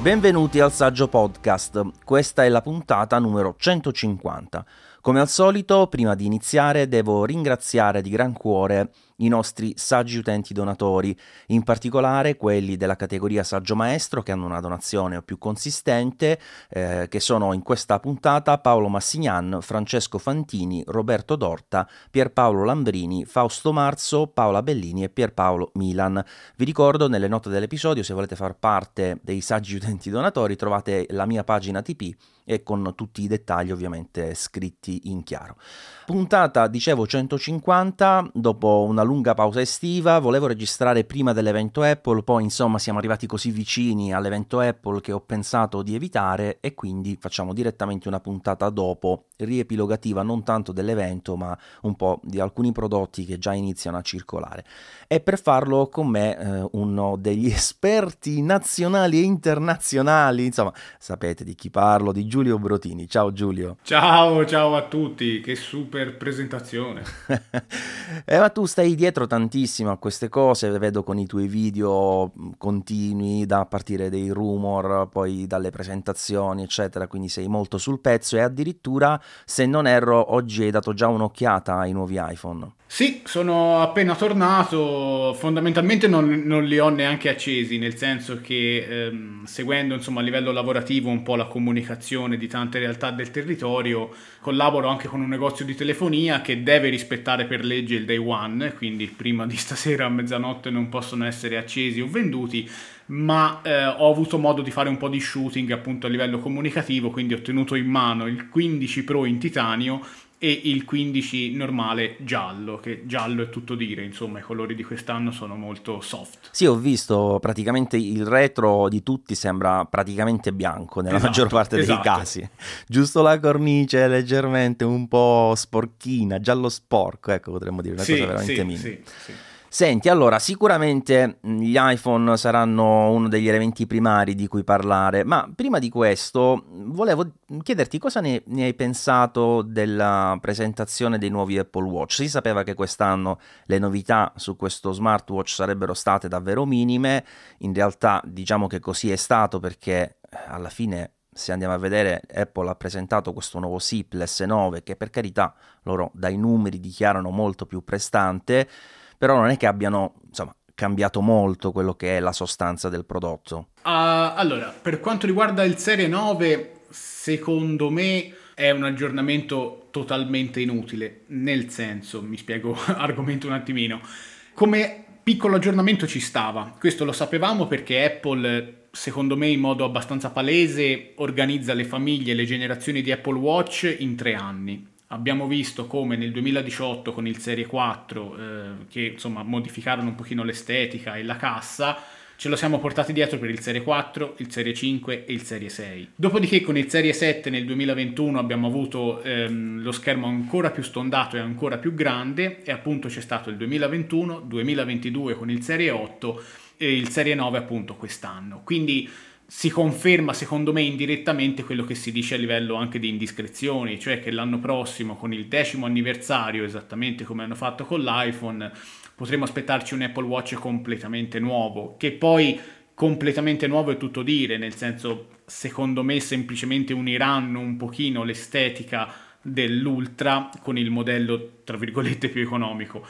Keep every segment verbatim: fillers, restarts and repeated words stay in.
Benvenuti al Saggio Podcast, questa è la puntata numero centocinquanta. Come al solito, prima di iniziare devo ringraziare di gran cuore i nostri saggi utenti donatori, in particolare quelli della categoria Saggio Maestro che hanno una donazione più consistente, eh, che sono in questa puntata Paolo Massignan, Francesco Fantini, Roberto Dorta, Pierpaolo Lambrini, Fausto Marzo, Paola Bellini e Pierpaolo Milan. Vi ricordo nelle note dell'episodio, se volete far parte dei saggi utenti donatori, trovate la mia pagina T P e con tutti i dettagli ovviamente scritti in chiaro. Puntata, dicevo, centocinquanta. Dopo una lunga pausa estiva volevo registrare prima dell'evento Apple, poi insomma siamo arrivati così vicini all'evento Apple che ho pensato di evitare, e quindi facciamo direttamente una puntata dopo, riepilogativa non tanto dell'evento ma un po' di alcuni prodotti che già iniziano a circolare. E per farlo con me eh, uno degli esperti nazionali e internazionali, insomma sapete di chi parlo, di Giulio Brotini. Ciao Giulio. Ciao, ciao a tutti, che super presentazione. eh, ma tu stai dietro tantissimo a queste cose, vedo con i tuoi video continui, da partire dei rumor, poi dalle presentazioni eccetera, quindi sei molto sul pezzo e addirittura, se non erro, oggi hai dato già un'occhiata ai nuovi iPhone. Sì, sono appena tornato, fondamentalmente non, non li ho neanche accesi, nel senso che ehm, seguendo insomma a livello lavorativo un po' la comunicazione di tante realtà del territorio, collaboro anche con un negozio di telefonia che deve rispettare per legge il day one, quindi prima di stasera a mezzanotte non possono essere accesi o venduti, ma eh, ho avuto modo di fare un po' di shooting appunto a livello comunicativo, quindi ho tenuto in mano il quindici Pro in titanio e il quindici normale giallo, che giallo è tutto dire, insomma i colori di quest'anno sono molto soft. Sì, ho visto praticamente il retro di tutti sembra praticamente bianco nella esatto, maggior parte esatto. dei casi, giusto la cornice leggermente un po' sporchina, giallo sporco, ecco, potremmo dire una sì, cosa veramente sì, minima. Sì, sì. Senti, allora, sicuramente gli iPhone saranno uno degli elementi primari di cui parlare, ma prima di questo volevo chiederti cosa ne, ne hai pensato della presentazione dei nuovi Apple Watch. Si sapeva che quest'anno le novità su questo smartwatch sarebbero state davvero minime, in realtà diciamo che così è stato perché alla fine, se andiamo a vedere, Apple ha presentato questo nuovo SIP, l'S nove, che per carità loro dai numeri dichiarano molto più prestante, però non è che abbiano, insomma, cambiato molto quello che è la sostanza del prodotto. Uh, allora, per quanto riguarda il Serie nove, secondo me è un aggiornamento totalmente inutile, nel senso, mi spiego, argomento un attimino. Come piccolo aggiornamento ci stava, questo lo sapevamo perché Apple, secondo me in modo abbastanza palese, organizza le famiglie e le generazioni di Apple Watch in tre anni. Abbiamo visto come nel duemiladiciotto con il Serie quattro, eh, che insomma modificarono un pochino l'estetica e la cassa, ce lo siamo portati dietro per il Serie quattro, il Serie cinque e il Serie sei. Dopodiché con il Serie sette nel duemilaventuno abbiamo avuto ehm, lo schermo ancora più stondato e ancora più grande, e appunto c'è stato il duemilaventuno, duemilaventidue con il Serie otto e il Serie nove appunto quest'anno. Quindi si conferma secondo me indirettamente quello che si dice a livello anche di indiscrezioni, cioè che l'anno prossimo con il decimo anniversario, esattamente come hanno fatto con l'iPhone, potremo aspettarci un Apple Watch completamente nuovo, che poi completamente nuovo è tutto dire, nel senso secondo me semplicemente uniranno un pochino l'estetica dell'Ultra con il modello tra virgolette più economico.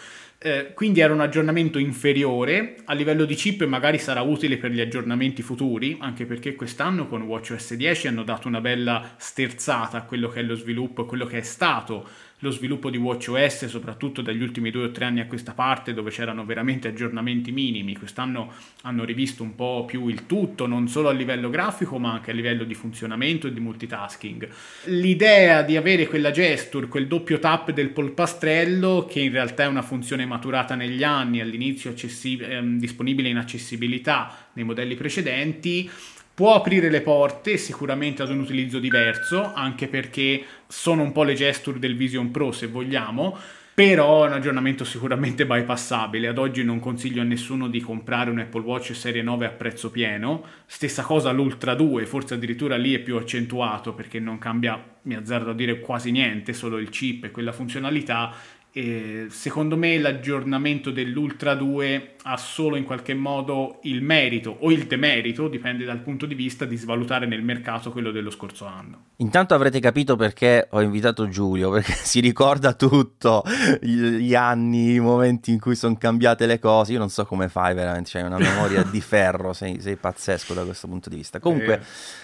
Eh, quindi era un aggiornamento inferiore a livello di chip, magari sarà utile per gli aggiornamenti futuri, anche perché quest'anno con watchOS dieci hanno dato una bella sterzata a quello che è lo sviluppo, quello che è stato lo sviluppo di watchOS, soprattutto dagli ultimi due o tre anni a questa parte, dove c'erano veramente aggiornamenti minimi. Quest'anno hanno rivisto un po' più il tutto, non solo a livello grafico ma anche a livello di funzionamento e di multitasking. L'idea di avere quella gesture, quel doppio tap del polpastrello, che in realtà è una funzione maturata negli anni, all'inizio accessi- ehm, disponibile in accessibilità nei modelli precedenti, può aprire le porte sicuramente ad un utilizzo diverso, anche perché sono un po' le gesture del Vision Pro se vogliamo, però è un aggiornamento sicuramente bypassabile. Ad oggi non consiglio a nessuno di comprare un Apple Watch Serie nove a prezzo pieno, stessa cosa l'Ultra due, forse addirittura lì è più accentuato perché non cambia, mi azzardo a dire, quasi niente, solo il chip e quella funzionalità, Eh, secondo me l'aggiornamento dell'Ultra due ha solo in qualche modo il merito o il demerito, dipende dal punto di vista, di svalutare nel mercato quello dello scorso anno. Intanto avrete capito perché ho invitato Giulio, perché si ricorda tutto, gli anni, i momenti in cui sono cambiate le cose. Io non so come fai veramente, c'hai una memoria di ferro, sei, sei pazzesco da questo punto di vista. Comunque eh.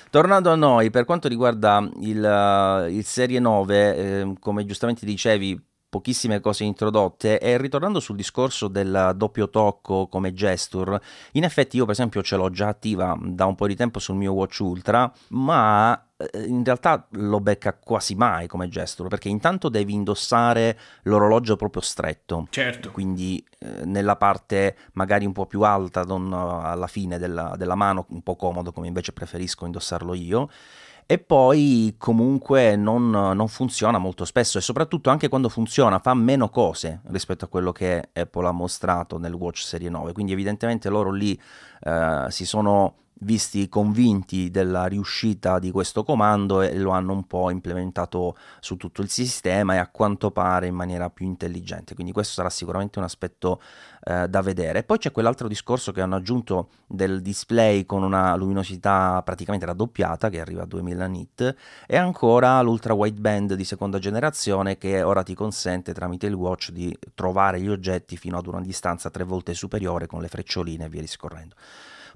tornando a noi, per quanto riguarda il, il Serie nove, eh, come giustamente dicevi, pochissime cose introdotte. E ritornando sul discorso del doppio tocco come gesture, in effetti io per esempio ce l'ho già attiva da un po' di tempo sul mio Watch Ultra, ma in realtà lo becca quasi mai come gesture, perché intanto devi indossare l'orologio proprio stretto, certo, quindi eh, nella parte magari un po' più alta, non alla fine della, della mano, un po' comodo, come invece preferisco indossarlo io. E poi comunque non, non funziona molto spesso, e soprattutto anche quando funziona fa meno cose rispetto a quello che Apple ha mostrato nel Watch Serie nove, quindi evidentemente loro lì eh, si sono visti convinti della riuscita di questo comando e lo hanno un po' implementato su tutto il sistema, e a quanto pare in maniera più intelligente, quindi questo sarà sicuramente un aspetto eh, da vedere. E poi c'è quell'altro discorso che hanno aggiunto del display con una luminosità praticamente raddoppiata che arriva a duemila nit, e ancora l'ultra wideband di seconda generazione che ora ti consente tramite il watch di trovare gli oggetti fino ad una distanza tre volte superiore con le freccioline e via discorrendo.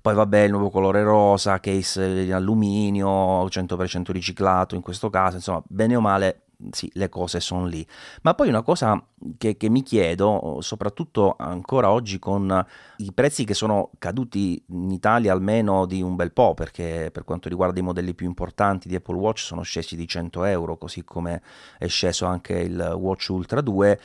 Poi vabbè, il nuovo colore rosa, case in alluminio, cento per cento riciclato in questo caso, insomma, bene o male, sì, le cose sono lì. Ma poi una cosa che, che mi chiedo, soprattutto ancora oggi con i prezzi che sono caduti in Italia almeno di un bel po', perché per quanto riguarda i modelli più importanti di Apple Watch sono scesi di cento euro, così come è sceso anche il Watch Ultra due,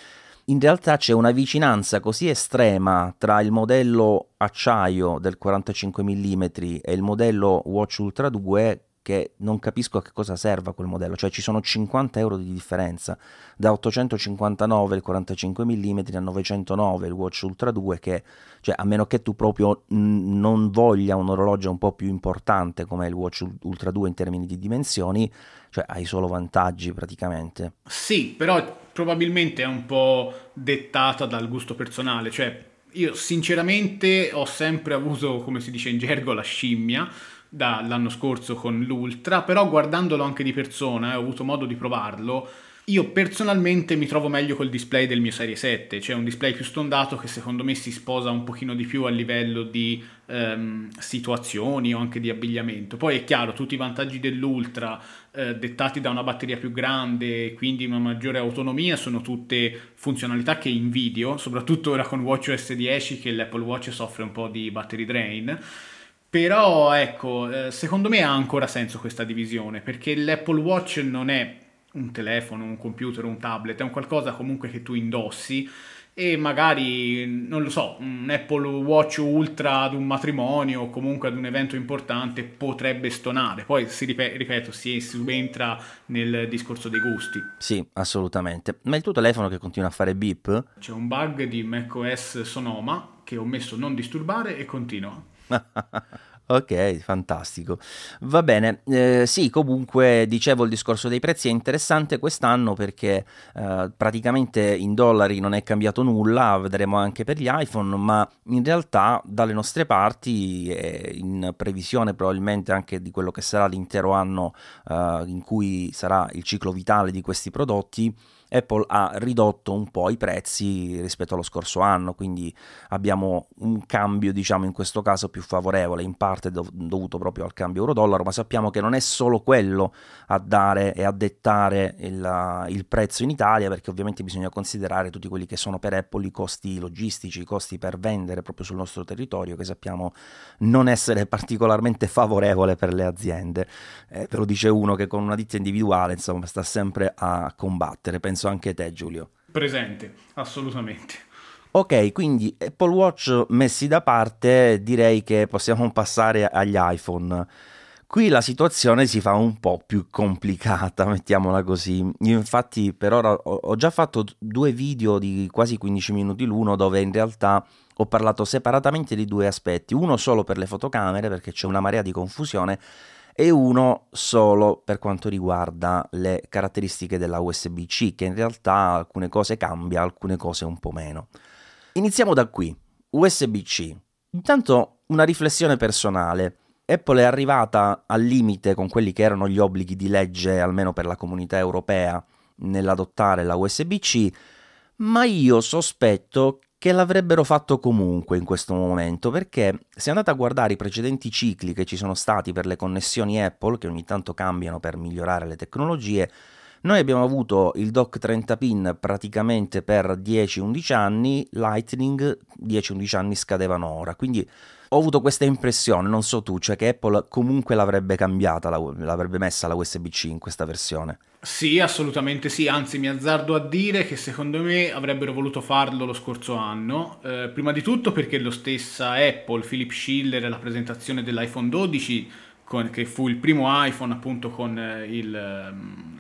in realtà c'è una vicinanza così estrema tra il modello acciaio del quarantacinque millimetri e il modello Watch Ultra due che non capisco a che cosa serva quel modello, cioè ci sono cinquanta euro di differenza, da ottocentocinquantanove il quarantacinque millimetri a novecentonove il Watch Ultra due, che cioè, a meno che tu proprio n- non voglia un orologio un po' più importante come il Watch Ultra due in termini di dimensioni, cioè hai solo vantaggi praticamente. Sì, però probabilmente è un po' dettata dal gusto personale, cioè io sinceramente ho sempre avuto, come si dice in gergo, la scimmia dall'anno scorso con l'Ultra, però guardandolo anche di persona, eh, ho avuto modo di provarlo, io personalmente mi trovo meglio col display del mio Serie sette, cioè un display più stondato che secondo me si sposa un pochino di più a livello di ehm, situazioni o anche di abbigliamento. Poi è chiaro, tutti i vantaggi dell'Ultra eh, dettati da una batteria più grande e quindi una maggiore autonomia sono tutte funzionalità che invidio, soprattutto ora con watchOS dieci che l'Apple Watch soffre un po' di battery drain. Però ecco, secondo me ha ancora senso questa divisione, perché l'Apple Watch non è un telefono, un computer, un tablet, è un qualcosa comunque che tu indossi, e magari, non lo so, un Apple Watch Ultra ad un matrimonio o comunque ad un evento importante potrebbe stonare. Poi, si ripet- ripeto, si subentra nel discorso dei gusti. Sì, assolutamente. Ma il tuo telefono che continua a fare beep? C'è un bug di macOS Sonoma che ho messo non disturbare e continua. Ok, fantastico, va bene. Eh, sì, comunque dicevo, il discorso dei prezzi è interessante quest'anno perché eh, praticamente in dollari non è cambiato nulla, vedremo anche per gli iPhone, ma in realtà dalle nostre parti eh, in previsione probabilmente anche di quello che sarà l'intero anno eh, in cui sarà il ciclo vitale di questi prodotti, Apple ha ridotto un po' i prezzi rispetto allo scorso anno, quindi abbiamo un cambio, diciamo in questo caso più favorevole, in parte dov- dovuto proprio al cambio euro-dollaro, ma sappiamo che non è solo quello a dare e a dettare il, il prezzo in Italia, perché ovviamente bisogna considerare tutti quelli che sono per Apple i costi logistici, i costi per vendere proprio sul nostro territorio, che sappiamo non essere particolarmente favorevole per le aziende. Eh, te lo dice uno che con una ditta individuale, insomma, sta sempre a combattere, penso anche te, Giulio. Presente, assolutamente. Ok, quindi Apple Watch messi da parte, direi che possiamo passare agli iPhone. Qui la situazione si fa un po' più complicata, mettiamola così. Io infatti per ora ho già fatto due video di quasi quindici minuti l'uno, dove in realtà ho parlato separatamente di due aspetti, uno solo per le fotocamere perché c'è una marea di confusione, e uno solo per quanto riguarda le caratteristiche della U S B C, che in realtà alcune cose cambia, alcune cose un po' meno. Iniziamo da qui, U S B C. Intanto una riflessione personale. Apple è arrivata al limite con quelli che erano gli obblighi di legge, almeno per la comunità europea, nell'adottare la U S B C, ma io sospetto che l'avrebbero fatto comunque in questo momento, perché se andate a guardare i precedenti cicli che ci sono stati per le connessioni Apple, che ogni tanto cambiano per migliorare le tecnologie, noi abbiamo avuto il dock trenta pin praticamente per dieci undici anni, Lightning dieci undici anni scadevano ora, quindi ho avuto questa impressione, non so tu, cioè che Apple comunque l'avrebbe cambiata, l'avrebbe messa la U S B C in questa versione. Sì, assolutamente sì, anzi mi azzardo a dire che secondo me avrebbero voluto farlo lo scorso anno, eh, prima di tutto perché lo stessa Apple, Philip Schiller, alla presentazione dell'iPhone dodici, con, che fu il primo iPhone appunto con il...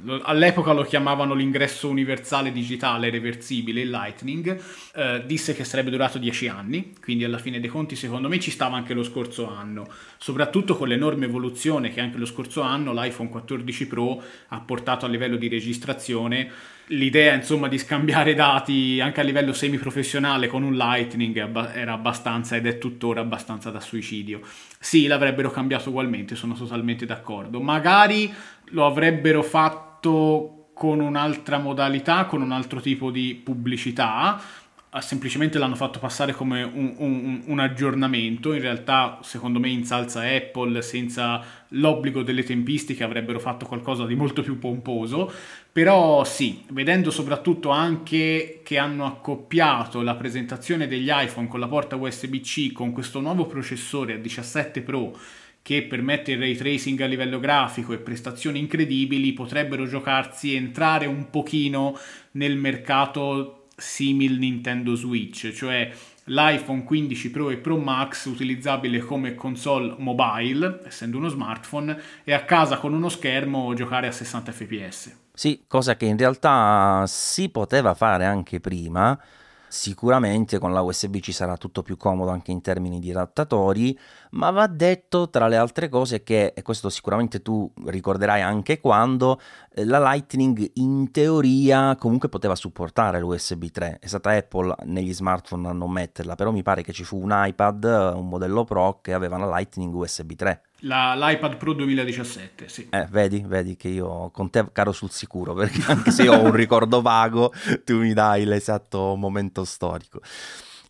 Lo, all'epoca lo chiamavano l'ingresso universale digitale reversibile, il Lightning, eh, disse che sarebbe durato dieci anni, quindi alla fine dei conti secondo me ci stava anche lo scorso anno, soprattutto con l'enorme evoluzione che anche lo scorso anno l'iPhone quattordici Pro ha portato a livello di registrazione. L'idea insomma di scambiare dati anche a livello semiprofessionale con un Lightning era abbastanza, ed è tuttora abbastanza, da suicidio. Sì, l'avrebbero cambiato ugualmente, sono totalmente d'accordo. Magari lo avrebbero fatto con un'altra modalità, con un altro tipo di pubblicità, semplicemente l'hanno fatto passare come un, un, un aggiornamento, in realtà secondo me in salsa Apple, senza l'obbligo delle tempistiche avrebbero fatto qualcosa di molto più pomposo, però sì, vedendo soprattutto anche che hanno accoppiato la presentazione degli iPhone con la porta U S B C con questo nuovo processore A diciassette Pro che permette il ray tracing a livello grafico e prestazioni incredibili, potrebbero giocarsi, entrare un pochino nel mercato simil Nintendo Switch, cioè l'iPhone quindici Pro e Pro Max utilizzabile come console mobile, essendo uno smartphone, e a casa con uno schermo giocare a sessanta fps. Sì, cosa che in realtà si poteva fare anche prima. Sicuramente con la U S B ci sarà tutto più comodo anche in termini di adattatori, ma va detto tra le altre cose che, e questo sicuramente tu ricorderai anche quando, la Lightning in teoria comunque poteva supportare l'U S B tre. È stata Apple negli smartphone a non metterla, però mi pare che ci fu un iPad, un modello Pro, che aveva la Lightning U S B tre. La, L'iPad Pro duemiladiciassette, sì. Eh, vedi, vedi che io con te caro sul sicuro, perché anche se io ho un ricordo vago, tu mi dai l'esatto momento storico.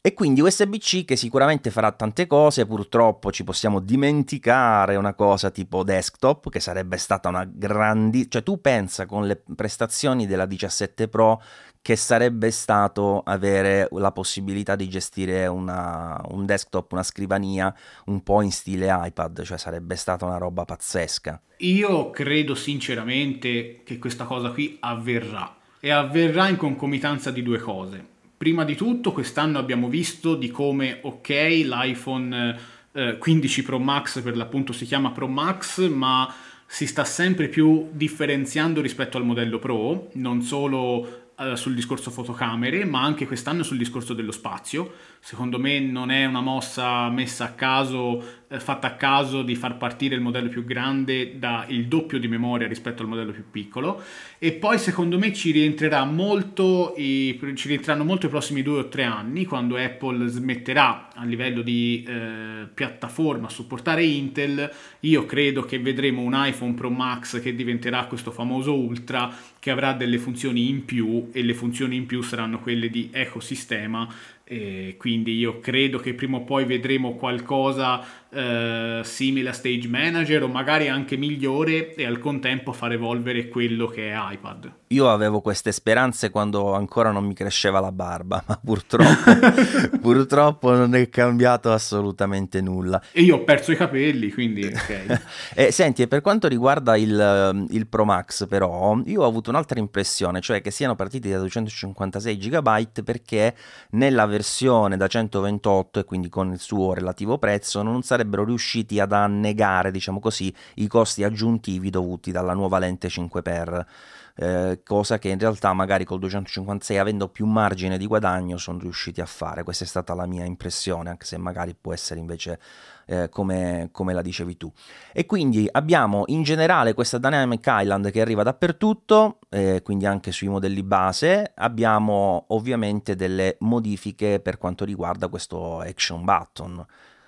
E quindi U S B C che sicuramente farà tante cose, purtroppo ci possiamo dimenticare una cosa tipo desktop, che sarebbe stata una grandi... Cioè tu pensa con le prestazioni della diciassette Pro che sarebbe stato avere la possibilità di gestire una, un desktop, una scrivania un po' in stile iPad, cioè sarebbe stata una roba pazzesca. Io credo sinceramente che questa cosa qui avverrà, e avverrà in concomitanza di due cose. Prima di tutto quest'anno abbiamo visto di come, ok, l'iPhone eh, quindici Pro Max per l'appunto si chiama Pro Max, ma si sta sempre più differenziando rispetto al modello Pro, non solo eh, sul discorso fotocamere, ma anche quest'anno sul discorso dello spazio. Secondo me non è una mossa messa a caso, eh, fatta a caso, di far partire il modello più grande da il doppio di memoria rispetto al modello più piccolo, e poi secondo me ci rientrerà molto i, ci rientreranno molto i prossimi due o tre anni, quando Apple smetterà a livello di eh, piattaforma a supportare Intel. Io credo che vedremo un iPhone Pro Max che diventerà questo famoso Ultra, che avrà delle funzioni in più, e le funzioni in più saranno quelle di ecosistema. E quindi io credo che prima o poi vedremo qualcosa eh, simile a Stage Manager, o magari anche migliore, e al contempo far evolvere quello che è iPad. Io avevo queste speranze quando ancora non mi cresceva la barba, ma purtroppo purtroppo non è cambiato assolutamente nulla, e io ho perso i capelli, quindi okay. E senti, e per quanto riguarda il, il Pro Max però io ho avuto un'altra impressione, cioè che siano partiti da duecentocinquantasei giga byte, perché nella versione da centoventotto, e quindi con il suo relativo prezzo, non sarebbero riusciti ad annegare, diciamo così, i costi aggiuntivi dovuti dalla nuova lente cinque x, eh, cosa che in realtà magari col duecentocinquantasei, avendo più margine di guadagno, sono riusciti a fare. Questa è stata la mia impressione, anche se magari può essere invece eh, come, come la dicevi tu. E quindi abbiamo in generale questa Dynamic Island che arriva dappertutto, eh, quindi anche sui modelli base. Abbiamo ovviamente delle modifiche per quanto riguarda questo action button.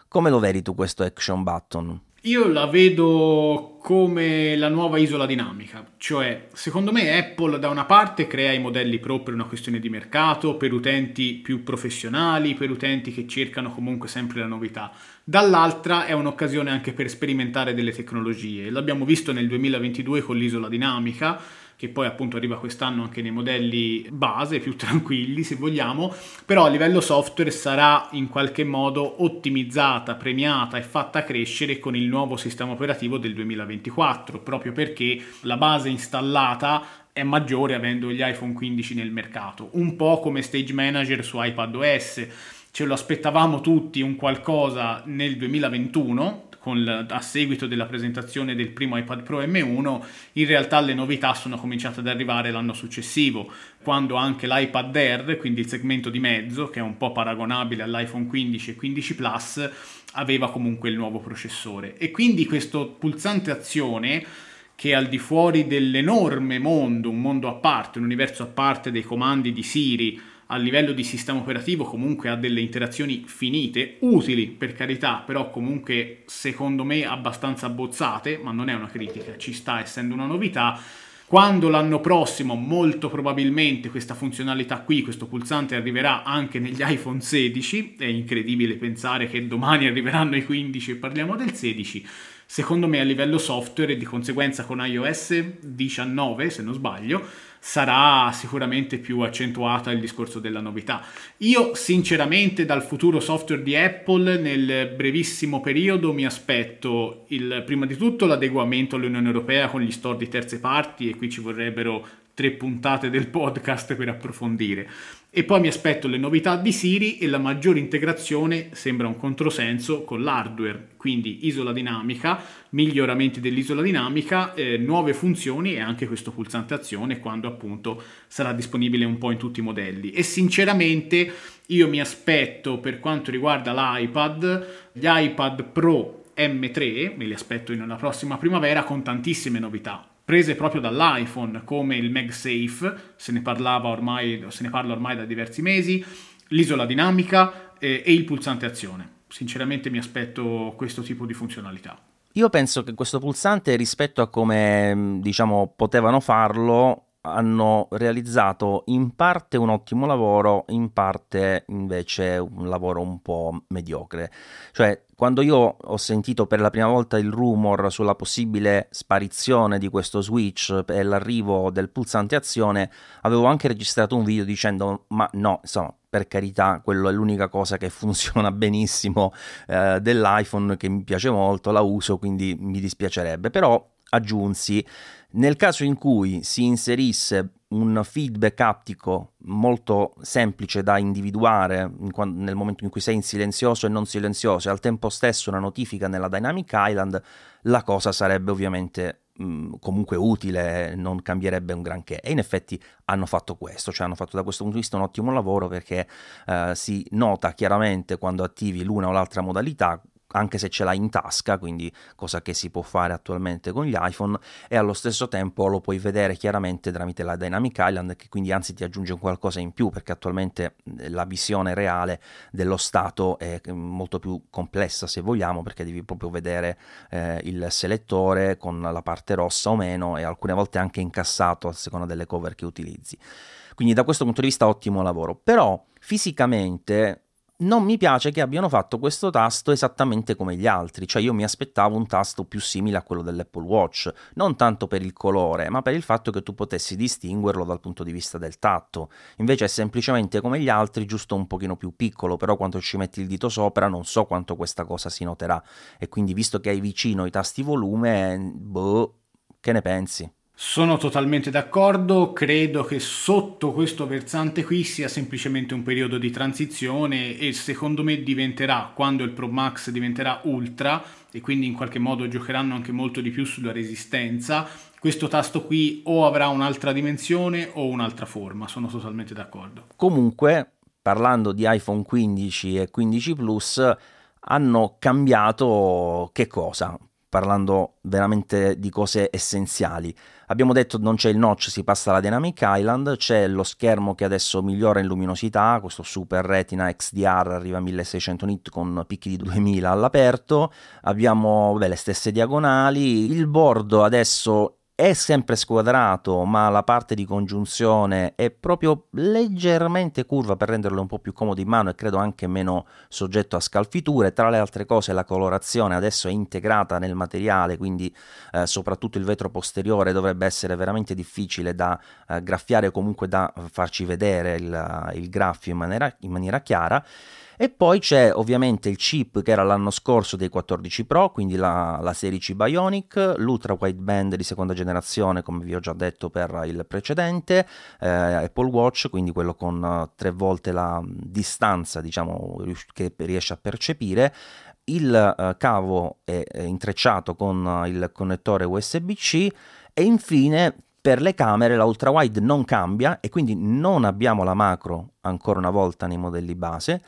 Come lo vedi tu questo action button? Io la vedo come la nuova isola dinamica, cioè secondo me Apple da una parte crea i modelli pro per una questione di mercato, per utenti più professionali, per utenti che cercano comunque sempre la novità, dall'altra è un'occasione anche per sperimentare delle tecnologie, l'abbiamo visto nel duemilaventidue con l'isola dinamica, che poi appunto arriva quest'anno anche nei modelli base, più tranquilli se vogliamo, però a livello software sarà in qualche modo ottimizzata, premiata e fatta crescere con il nuovo sistema operativo del duemilaventiquattro, proprio perché la base installata è maggiore avendo gli iPhone quindici nel mercato, un po' come Stage Manager su iPadOS, ce lo aspettavamo tutti un qualcosa nel duemilaventuno, a seguito della presentazione del primo iPad Pro M uno, in realtà le novità sono cominciate ad arrivare l'anno successivo, quando anche l'iPad Air, quindi il segmento di mezzo, che è un po' paragonabile all'iPhone quindici e quindici Plus, aveva comunque il nuovo processore. E quindi questo pulsante azione, che al di fuori dell'enorme mondo, un mondo a parte, un universo a parte dei comandi di Siri, a livello di sistema operativo comunque ha delle interazioni finite, utili per carità, però comunque secondo me abbastanza abbozzate, ma non è una critica, ci sta essendo una novità. Quando l'anno prossimo molto probabilmente questa funzionalità qui, questo pulsante arriverà anche negli iPhone sedici, è incredibile pensare che domani arriveranno i quindici e parliamo del sedici, secondo me a livello software e di conseguenza con iOS diciannove se non sbaglio, sarà sicuramente più accentuata il discorso della novità. Io sinceramente dal futuro software di Apple nel brevissimo periodo mi aspetto il, prima di tutto l'adeguamento all'Unione Europea con gli store di terze parti, e qui ci vorrebbero tre puntate del podcast per approfondire, e poi mi aspetto le novità di Siri e la maggiore integrazione, sembra un controsenso, con l'hardware, quindi isola dinamica, miglioramenti dell'isola dinamica, eh, nuove funzioni e anche questo pulsante azione quando appunto sarà disponibile un po' in tutti i modelli. E sinceramente io mi aspetto per quanto riguarda l'iPad, gli iPad Pro M tre, me li aspetto in una prossima primavera con tantissime novità, prese proprio dall'iPhone, come il MagSafe, se ne parlava ormai, se ne parla ormai da diversi mesi, l'isola dinamica eh, e il pulsante azione. Sinceramente mi aspetto questo tipo di funzionalità. Io penso che questo pulsante, rispetto a come diciamo potevano farlo, hanno realizzato in parte un ottimo lavoro, in parte invece un lavoro un po' mediocre. Cioè, quando io ho sentito per la prima volta il rumor sulla possibile sparizione di questo switch e l'arrivo del pulsante azione, avevo anche registrato un video dicendo ma no, insomma, per carità, quello è l'unica cosa che funziona benissimo eh, dell'iPhone, che mi piace molto, la uso, quindi mi dispiacerebbe. Però aggiunsi, nel caso in cui si inserisse un feedback aptico molto semplice da individuare in quando, nel momento in cui sei in silenzioso e non silenzioso, e al tempo stesso una notifica nella Dynamic Island, la cosa sarebbe ovviamente mh, comunque utile, non cambierebbe un granché. E in effetti hanno fatto questo, cioè hanno fatto da questo punto di vista un ottimo lavoro, perché eh, si nota chiaramente quando attivi l'una o l'altra modalità, anche se ce l'hai in tasca, quindi cosa che si può fare attualmente con gli iPhone, e allo stesso tempo lo puoi vedere chiaramente tramite la Dynamic Island, che quindi anzi ti aggiunge un qualcosa in più, perché attualmente la visione reale dello stato è molto più complessa se vogliamo, perché devi proprio vedere eh, il selettore con la parte rossa o meno, e alcune volte anche incassato a seconda delle cover che utilizzi. Quindi da questo punto di vista ottimo lavoro, però fisicamente non mi piace che abbiano fatto questo tasto esattamente come gli altri, cioè io mi aspettavo un tasto più simile a quello dell'Apple Watch, non tanto per il colore, ma per il fatto che tu potessi distinguerlo dal punto di vista del tatto. Invece è semplicemente come gli altri, giusto un pochino più piccolo, però quando ci metti il dito sopra non so quanto questa cosa si noterà, e quindi visto che hai vicino i tasti volume, boh, che ne pensi? Sono totalmente d'accordo, credo che sotto questo versante qui sia semplicemente un periodo di transizione, e secondo me diventerà, quando il Pro Max diventerà Ultra e quindi in qualche modo giocheranno anche molto di più sulla resistenza, questo tasto qui o avrà un'altra dimensione o un'altra forma, sono totalmente d'accordo. Comunque, parlando di iPhone quindici e quindici Plus, hanno cambiato che cosa? Parlando veramente di cose essenziali. Abbiamo detto non c'è il notch, si passa alla Dynamic Island, c'è lo schermo che adesso migliora in luminosità, questo Super Retina X D R arriva a milleseicento nit con picchi di duemila all'aperto, abbiamo vabbè, le stesse diagonali, il bordo adesso è sempre squadrato ma la parte di congiunzione è proprio leggermente curva per renderlo un po' più comodo in mano e credo anche meno soggetto a scalfiture. Tra le altre cose la colorazione adesso è integrata nel materiale, quindi eh, soprattutto il vetro posteriore dovrebbe essere veramente difficile da eh, graffiare o comunque da farci vedere il, il graffio in maniera, in maniera chiara. E poi c'è ovviamente il chip che era l'anno scorso dei quattordici Pro, quindi la, la sedici Bionic, l'ultra wideband di seconda generazione come vi ho già detto per il precedente, eh, Apple Watch, quindi quello con tre volte la distanza diciamo che riesce a percepire. Il eh, cavo è, è intrecciato con il connettore U S B C e infine per le camere la ultra wide non cambia e quindi non abbiamo la macro ancora una volta nei modelli base.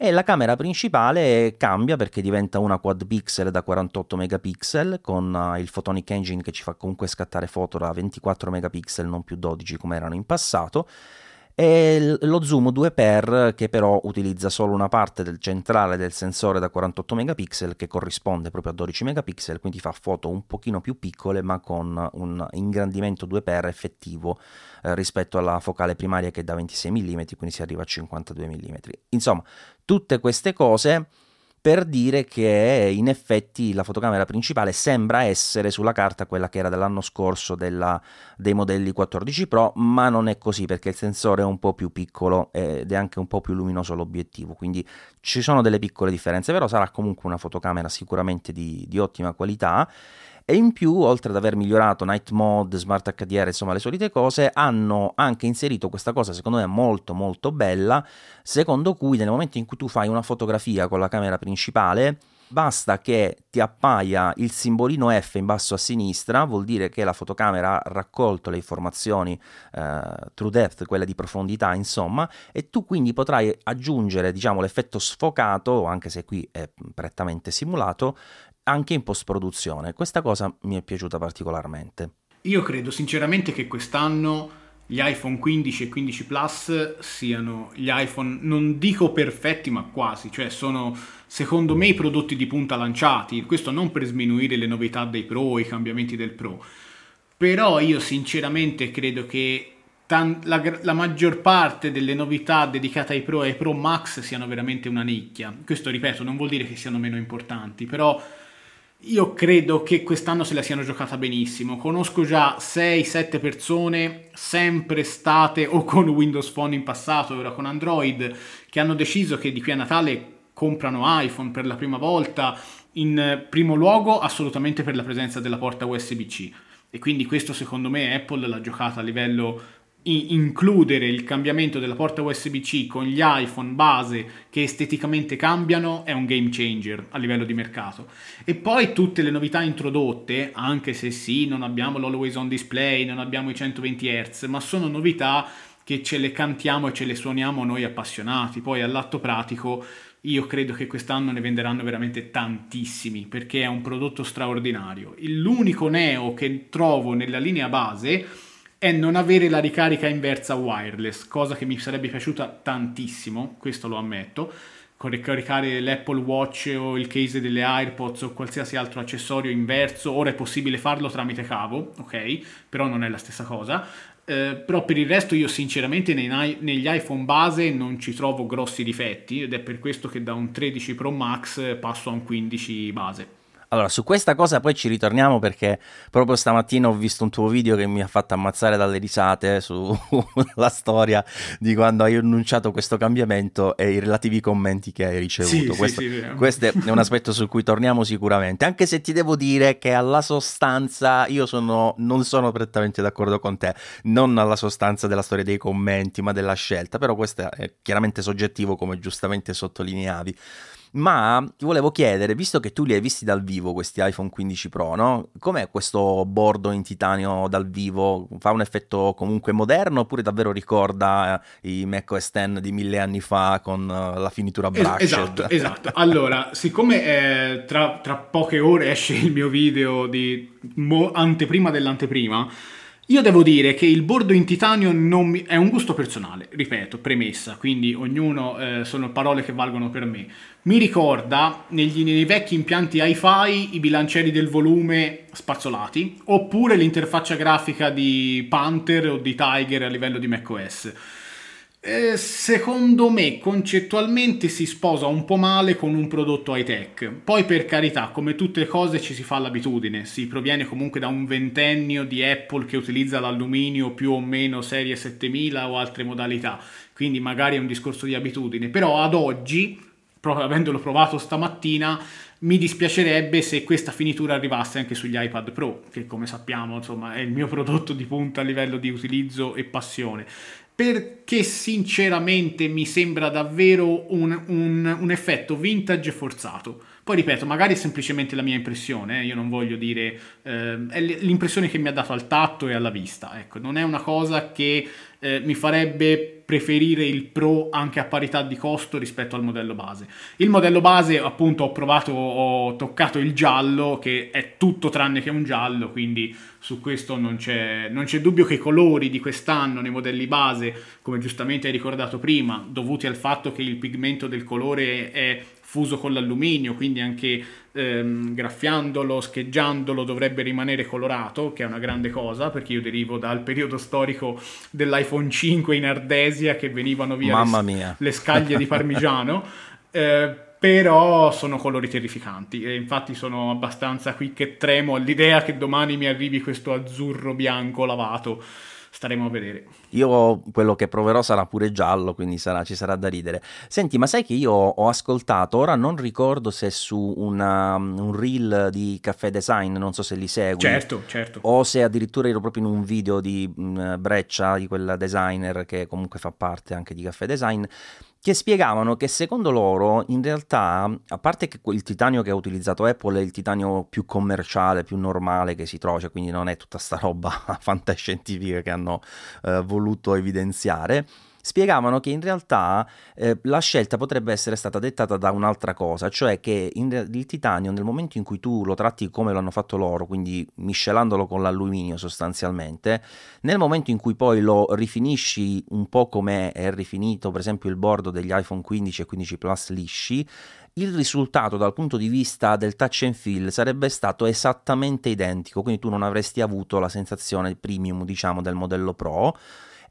E la camera principale cambia perché diventa una quad pixel da quarantotto megapixel con il Photonic Engine che ci fa comunque scattare foto da ventiquattro megapixel, non più dodici come erano in passato, e lo zoom due per che però utilizza solo una parte del centrale del sensore da quarantotto megapixel che corrisponde proprio a dodici megapixel, quindi fa foto un pochino più piccole ma con un ingrandimento due per effettivo eh, rispetto alla focale primaria che è da ventisei millimetri, quindi si arriva a cinquantadue millimetri. Insomma, tutte queste cose per dire che in effetti la fotocamera principale sembra essere sulla carta quella che era dell'anno scorso della, dei modelli quattordici Pro, ma non è così perché il sensore è un po' più piccolo ed è anche un po' più luminoso l'obiettivo, quindi ci sono delle piccole differenze, però sarà comunque una fotocamera sicuramente di, di ottima qualità. E in più, oltre ad aver migliorato Night Mode, Smart H D R, insomma le solite cose, hanno anche inserito questa cosa secondo me molto molto bella, secondo cui nel momento in cui tu fai una fotografia con la camera principale basta che ti appaia il simbolino F in basso a sinistra, vuol dire che la fotocamera ha raccolto le informazioni eh, true depth, quelle di profondità insomma, e tu quindi potrai aggiungere diciamo l'effetto sfocato, anche se qui è prettamente simulato, anche in post-produzione. Questa cosa mi è piaciuta particolarmente. Io credo sinceramente che quest'anno gli iPhone quindici e quindici Plus siano gli iPhone, non dico perfetti, ma quasi. Cioè sono, secondo me, i prodotti di punta lanciati. Questo non per sminuire le novità dei Pro, i cambiamenti del Pro. Però io sinceramente credo che tan- la, la maggior parte delle novità dedicate ai Pro e ai Pro Max siano veramente una nicchia. Questo, ripeto, non vuol dire che siano meno importanti, però io credo che quest'anno se la siano giocata benissimo. Conosco già sei sette persone, sempre state o con Windows Phone in passato, ora con Android, che hanno deciso che di qui a Natale comprano iPhone per la prima volta, in primo luogo assolutamente per la presenza della porta U S B C. E quindi questo secondo me Apple l'ha giocata a livello includere il cambiamento della porta U S B C con gli iPhone base che esteticamente cambiano è un game changer a livello di mercato. E poi tutte le novità introdotte, anche se sì, non abbiamo l'Always On Display, non abbiamo i centoventi hertz, ma sono novità che ce le cantiamo e ce le suoniamo noi appassionati. Poi all'atto pratico io credo che quest'anno ne venderanno veramente tantissimi perché è un prodotto straordinario. L'unico neo che trovo nella linea base e non avere la ricarica inversa wireless, cosa che mi sarebbe piaciuta tantissimo, questo lo ammetto, con ricaricare l'Apple Watch o il case delle AirPods o qualsiasi altro accessorio inverso. Ora è possibile farlo tramite cavo, ok, però non è la stessa cosa. Eh, però per il resto io sinceramente nei, negli iPhone base non ci trovo grossi difetti ed è per questo che da un tredici Pro Max passo a un quindici base. Allora, su questa cosa poi ci ritorniamo perché proprio stamattina ho visto un tuo video che mi ha fatto ammazzare dalle risate sulla storia di quando hai annunciato questo cambiamento e i relativi commenti che hai ricevuto. Sì, questo, sì, sì, questo è un aspetto su cui torniamo sicuramente, anche se ti devo dire che alla sostanza io sono, non sono prettamente d'accordo con te, non alla sostanza della storia dei commenti ma della scelta, però questo è chiaramente soggettivo come giustamente sottolineavi. ma ti volevo chiedere, visto che tu li hai visti dal vivo questi iPhone quindici Pro, no? Com'è questo bordo in titanio dal vivo? Fa un effetto comunque moderno oppure davvero ricorda i macOS dieci di mille anni fa con la finitura brushed? Esatto, esatto. Allora, siccome eh, tra, tra poche ore esce il mio video di mo- anteprima dell'anteprima, io devo dire che il bordo in titanio non mi... è un gusto personale, ripeto, premessa, quindi ognuno eh, sono parole che valgono per me. Mi ricorda negli, nei vecchi impianti hi-fi i bilancieri del volume spazzolati, oppure l'interfaccia grafica di Panther o di Tiger a livello di macOS. Eh, secondo me concettualmente si sposa un po' male con un prodotto high-tech. Poi, per carità, come tutte le cose ci si fa l'abitudine, si proviene comunque da un ventennio di Apple che utilizza l'alluminio più o meno serie settemila o altre modalità, quindi magari è un discorso di abitudine, però ad oggi, proprio avendolo provato stamattina, mi dispiacerebbe se questa finitura arrivasse anche sugli iPad Pro, che come sappiamo insomma è il mio prodotto di punta a livello di utilizzo e passione, perché sinceramente mi sembra davvero un, un, un effetto vintage forzato. Poi ripeto, magari è semplicemente la mia impressione, eh? Io non voglio dire... Eh, è l'impressione che mi ha dato al tatto e alla vista, ecco, non è una cosa che eh, mi farebbe preferire il Pro anche a parità di costo rispetto al modello base. Il modello base, appunto, ho provato, ho toccato il giallo, che è tutto tranne che un giallo, quindi su questo non c'è, non c'è dubbio che i colori di quest'anno nei modelli base, come giustamente hai ricordato prima, dovuti al fatto che il pigmento del colore è fuso con l'alluminio, quindi anche ehm, graffiandolo, scheggiandolo dovrebbe rimanere colorato, che è una grande cosa, perché io derivo dal periodo storico dell'iPhone cinque in Ardesia, che venivano via le, le scaglie di parmigiano, eh, però sono colori terrificanti, e infatti sono abbastanza qui che tremo all'idea che domani mi arrivi questo azzurro bianco lavato. Staremo a vedere. Io quello che proverò sarà pure giallo, quindi sarà, ci sarà da ridere. Senti, ma sai che io ho ascoltato, ora non ricordo se su una, un reel di Caffè Design, non so se li segui. Certo, certo. O se addirittura ero proprio in un video di mh, Breccia, di quella designer che comunque fa parte anche di Caffè Design, che spiegavano che secondo loro in realtà, a parte che il titanio che ha utilizzato Apple è il titanio più commerciale, più normale che si trova, cioè quindi non è tutta sta roba fantascientifica che hanno eh, voluto evidenziare, spiegavano che in realtà eh, la scelta potrebbe essere stata dettata da un'altra cosa, cioè che in, il titanio nel momento in cui tu lo tratti come lo hanno fatto loro, quindi miscelandolo con l'alluminio sostanzialmente, nel momento in cui poi lo rifinisci un po' come è rifinito per esempio il bordo degli iPhone quindici e quindici Plus lisci, il risultato dal punto di vista del touch and feel sarebbe stato esattamente identico, quindi tu non avresti avuto la sensazione premium, diciamo, del modello Pro.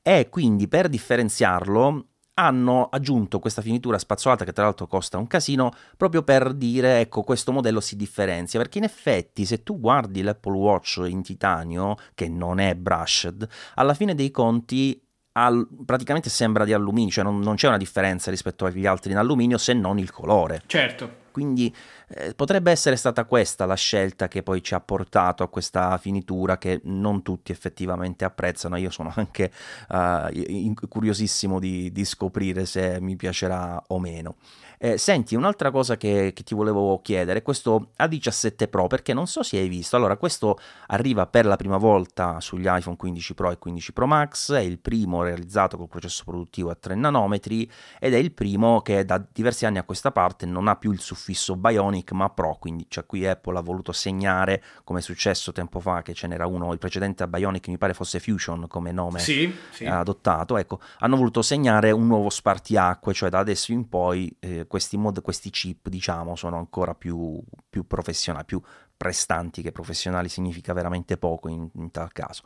E quindi per differenziarlo hanno aggiunto questa finitura spazzolata, che tra l'altro costa un casino, proprio per dire ecco questo modello si differenzia, perché in effetti se tu guardi l'Apple Watch in titanio, che non è brushed, alla fine dei conti al, praticamente sembra di alluminio, cioè non, non c'è una differenza rispetto agli altri in alluminio se non il colore. Certo. Quindi eh, potrebbe essere stata questa la scelta che poi ci ha portato a questa finitura che non tutti effettivamente apprezzano. Io sono anche eh, curiosissimo di, di scoprire se mi piacerà o meno. Eh, senti, un'altra cosa che, che ti volevo chiedere, questo A diciassette Pro, perché non so se hai visto, allora questo arriva per la prima volta sugli iPhone quindici Pro e quindici Pro Max, è il primo realizzato col processo produttivo a tre nanometri ed è il primo che da diversi anni a questa parte non ha più il suffisso Bionic ma Pro, quindi cioè qui Apple ha voluto segnare, come è successo tempo fa che ce n'era uno, il precedente a Bionic mi pare fosse Fusion come nome, sì, sì, adottato, ecco, hanno voluto segnare un nuovo spartiacque, cioè da adesso in poi eh, questi mod, questi chip, diciamo, sono ancora più, più professionali, più prestanti, che professionali significa veramente poco in, in tal caso.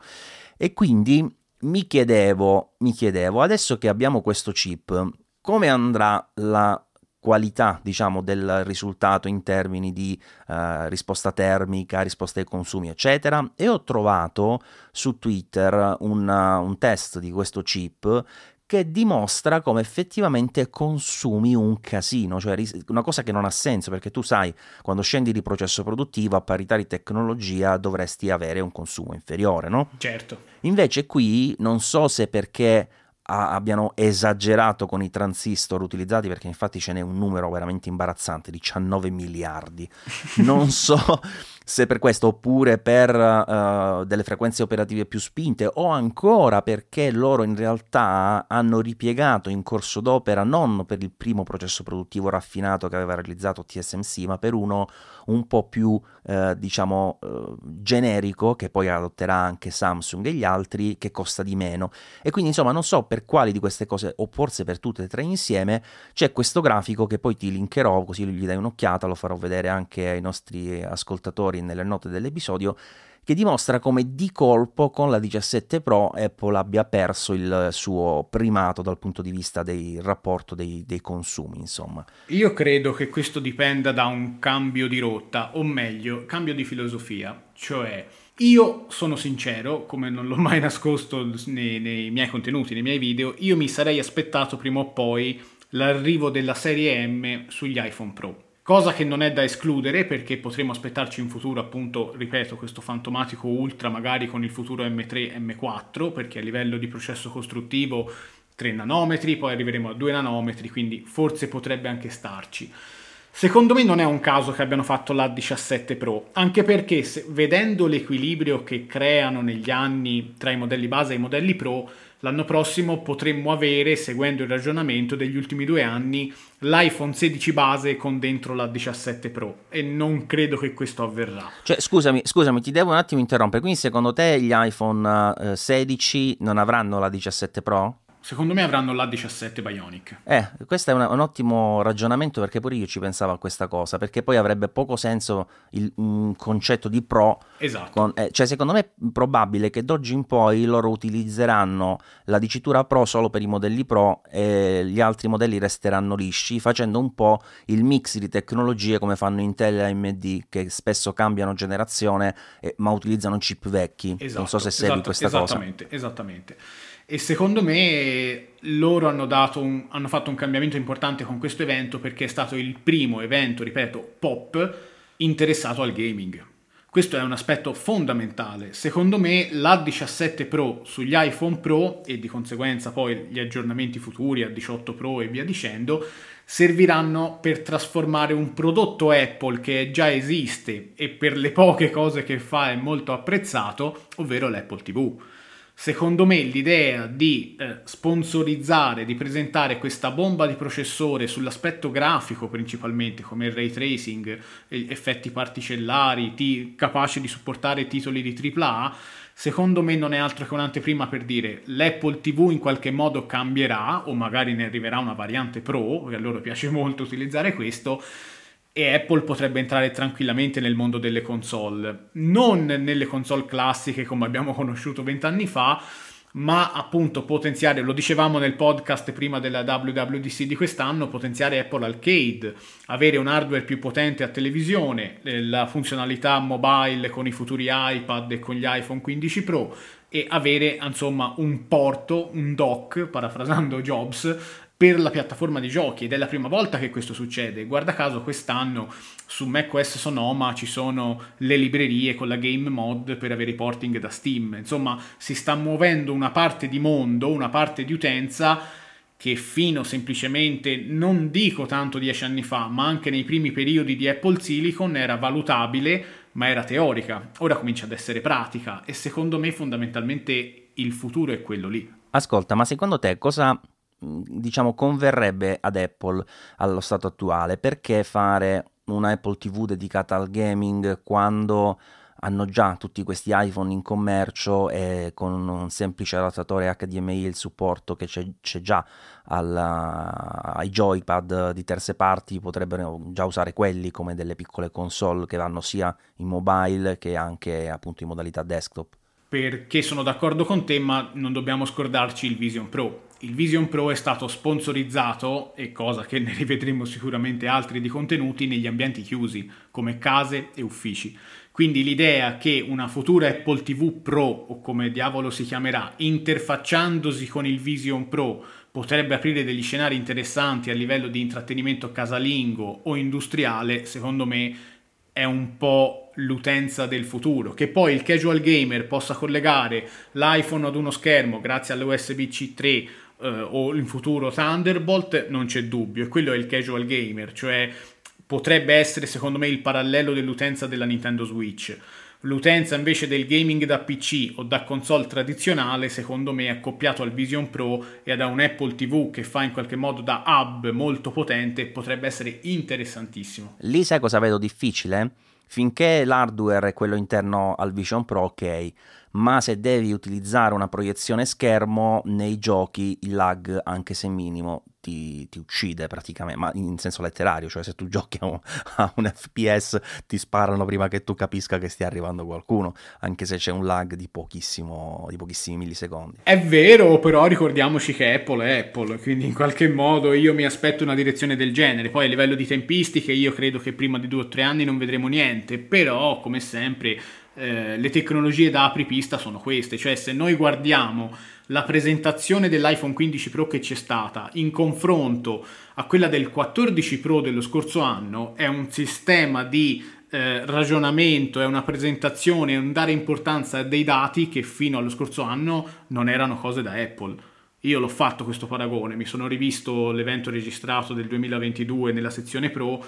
E quindi mi chiedevo, mi chiedevo, adesso che abbiamo questo chip, come andrà la qualità, diciamo, del risultato in termini di eh, risposta termica, risposta ai consumi, eccetera. E ho trovato su Twitter una, un test di questo chip che dimostra come effettivamente consumi un casino, cioè una cosa che non ha senso, perché tu sai, quando scendi di processo produttivo a parità di tecnologia dovresti avere un consumo inferiore, no? Certo. Invece qui non so se perché a, abbiano esagerato con i transistor utilizzati, perché infatti ce n'è un numero veramente imbarazzante, diciannove miliardi. Non so se per questo, oppure per uh, delle frequenze operative più spinte, o ancora perché loro in realtà hanno ripiegato in corso d'opera non per il primo processo produttivo raffinato che aveva realizzato T S M C, ma per uno un po' più uh, diciamo uh, generico, che poi adotterà anche Samsung e gli altri, che costa di meno. E quindi insomma non so per quali di queste cose, o forse per tutte e tre insieme. C'è questo grafico che poi ti linkerò, così gli dai un'occhiata, lo farò vedere anche ai nostri ascoltatori nelle note dell'episodio, che dimostra come di colpo con la diciassette Pro Apple abbia perso il suo primato dal punto di vista del rapporto dei, dei consumi. Insomma, io credo che questo dipenda da un cambio di rotta, o meglio cambio di filosofia. Cioè, io sono sincero, come non l'ho mai nascosto nei, nei miei contenuti, nei miei video, io mi sarei aspettato prima o poi l'arrivo della serie M sugli iPhone Pro. Cosa che non è da escludere, perché potremmo aspettarci in futuro, appunto, ripeto, questo fantomatico Ultra, magari con il futuro M tre, M quattro, perché a livello di processo costruttivo tre nanometri, poi arriveremo a due nanometri, quindi forse potrebbe anche starci. Secondo me non è un caso che abbiano fatto la diciassette Pro, anche perché se, vedendo l'equilibrio che creano negli anni tra i modelli base e i modelli Pro, l'anno prossimo potremmo avere, seguendo il ragionamento degli ultimi due anni, l'iPhone sedici base con dentro la diciassette Pro, e non credo che questo avverrà. Cioè, scusami, scusami, ti devo un attimo interrompere. Quindi secondo te gli iPhone sedici non avranno la diciassette Pro? Secondo me avranno la diciassette Bionic. Eh, questo è una, un ottimo ragionamento, perché pure io ci pensavo a questa cosa, perché poi avrebbe poco senso il un concetto di Pro. Esatto. Con, eh, cioè secondo me è probabile che d'oggi in poi loro utilizzeranno la dicitura Pro solo per i modelli Pro e gli altri modelli resteranno lisci, facendo un po' il mix di tecnologie come fanno Intel e A M D, che spesso cambiano generazione eh, ma utilizzano chip vecchi. Esatto, non so se esatto, segui questa esattamente, cosa. Esattamente, esattamente. E secondo me loro hanno, dato un, hanno fatto un cambiamento importante con questo evento, perché è stato il primo evento, ripeto, pop interessato al gaming. Questo è un aspetto fondamentale. Secondo me la diciassette Pro sugli iPhone Pro, e di conseguenza poi gli aggiornamenti futuri a diciotto Pro e via dicendo, serviranno per trasformare un prodotto Apple che già esiste e per le poche cose che fa è molto apprezzato, ovvero l'Apple tivù. Secondo me l'idea di eh, sponsorizzare, di presentare questa bomba di processore sull'aspetto grafico principalmente, come il ray tracing, effetti particellari, t- capace di supportare titoli di tripla A, secondo me non è altro che un'anteprima per dire l'Apple tivù in qualche modo cambierà, o magari ne arriverà una variante Pro, che a loro piace molto utilizzare questo, e Apple potrebbe entrare tranquillamente nel mondo delle console, non nelle console classiche come abbiamo conosciuto vent'anni fa, ma appunto potenziare, lo dicevamo nel podcast prima della W W D C di quest'anno, potenziare Apple Arcade, avere un hardware più potente a televisione, la funzionalità mobile con i futuri iPad e con gli iPhone quindici Pro, e avere insomma un porto, un dock, parafrasando Jobs, per la piattaforma di giochi. Ed è la prima volta che questo succede. Guarda caso quest'anno su macOS Sonoma ci sono le librerie con la game mod per avere i porting da Steam. Insomma, si sta muovendo una parte di mondo, una parte di utenza che fino semplicemente, non dico tanto dieci anni fa, ma anche nei primi periodi di Apple Silicon era valutabile, ma era teorica. Ora comincia ad essere pratica, e secondo me fondamentalmente il futuro è quello lì. Ascolta, ma secondo te cosa, diciamo, converrebbe ad Apple allo stato attuale? Perché fare una Apple tivù dedicata al gaming quando hanno già tutti questi iPhone in commercio e con un semplice adattatore H D M I il supporto che c'è, c'è già alla, ai joypad di terze parti? Potrebbero già usare quelli come delle piccole console che vanno sia in mobile che anche appunto in modalità desktop. Perché sono d'accordo con te, ma non dobbiamo scordarci il Vision Pro. Il Vision Pro è stato sponsorizzato, e cosa che ne rivedremo sicuramente altri di contenuti, negli ambienti chiusi, come case e uffici. Quindi l'idea che una futura Apple tivù Pro, o come diavolo si chiamerà, interfacciandosi con il Vision Pro, potrebbe aprire degli scenari interessanti a livello di intrattenimento casalingo o industriale, secondo me è un po' l'utenza del futuro. Che poi il casual gamer possa collegare l'iPhone ad uno schermo grazie all'U S B C tre eh, o in futuro Thunderbolt, non c'è dubbio, e quello è il casual gamer, cioè potrebbe essere secondo me il parallelo dell'utenza della Nintendo Switch. L'utenza invece del gaming da P C o da console tradizionale, secondo me, accoppiato al Vision Pro e ad un Apple T V che fa in qualche modo da hub molto potente, potrebbe essere interessantissimo. Lì sai cosa vedo difficile? Finché l'hardware è quello interno al Vision Pro, ok, ma se devi utilizzare una proiezione schermo nei giochi, il lag, anche se minimo, ti, ti uccide praticamente, ma in senso letterario, cioè se tu giochi a un, a un F P S ti sparano prima che tu capisca che stia arrivando qualcuno, anche se c'è un lag di pochissimo, di pochissimi millisecondi. È vero, però ricordiamoci che Apple è Apple, quindi in qualche modo io mi aspetto una direzione del genere. Poi a livello di tempistiche io credo che prima di due o tre anni non vedremo niente, però come sempre... Eh, le tecnologie da apripista sono queste, cioè se noi guardiamo la presentazione dell'iPhone quindici Pro che c'è stata in confronto a quella del quattordici Pro dello scorso anno, è un sistema di eh, ragionamento, è una presentazione, è un dare importanza a dei dati che fino allo scorso anno non erano cose da Apple. Io l'ho fatto questo paragone, mi sono rivisto l'evento registrato del duemilaventidue nella sezione Pro.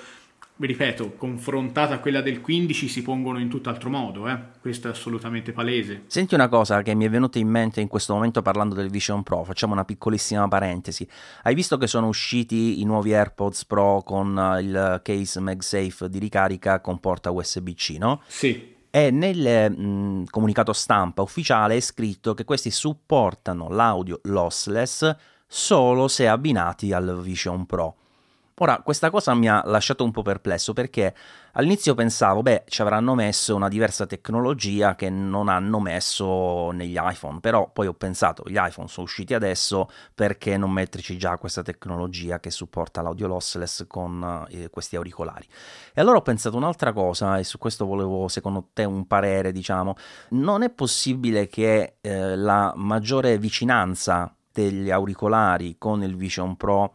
Vi ripeto, confrontata a quella del quindici si pongono in tutt'altro modo, eh? Questo è assolutamente palese. Senti una cosa che mi è venuta in mente in questo momento parlando del Vision Pro, facciamo una piccolissima parentesi. Hai visto che sono usciti i nuovi AirPods Pro con il case MagSafe di ricarica con porta U S B C, no? Sì. E nel mh, comunicato stampa ufficiale è scritto che questi supportano l'audio lossless solo se abbinati al Vision Pro. Ora, questa cosa mi ha lasciato un po' perplesso perché all'inizio pensavo, beh, ci avranno messo una diversa tecnologia che non hanno messo negli iPhone, però poi ho pensato, gli iPhone sono usciti adesso, perché non metterci già questa tecnologia che supporta l'audio lossless con eh, questi auricolari? E allora ho pensato un'altra cosa, e su questo volevo, secondo te, un parere, diciamo. Non è possibile che eh, la maggiore vicinanza degli auricolari con il Vision Pro,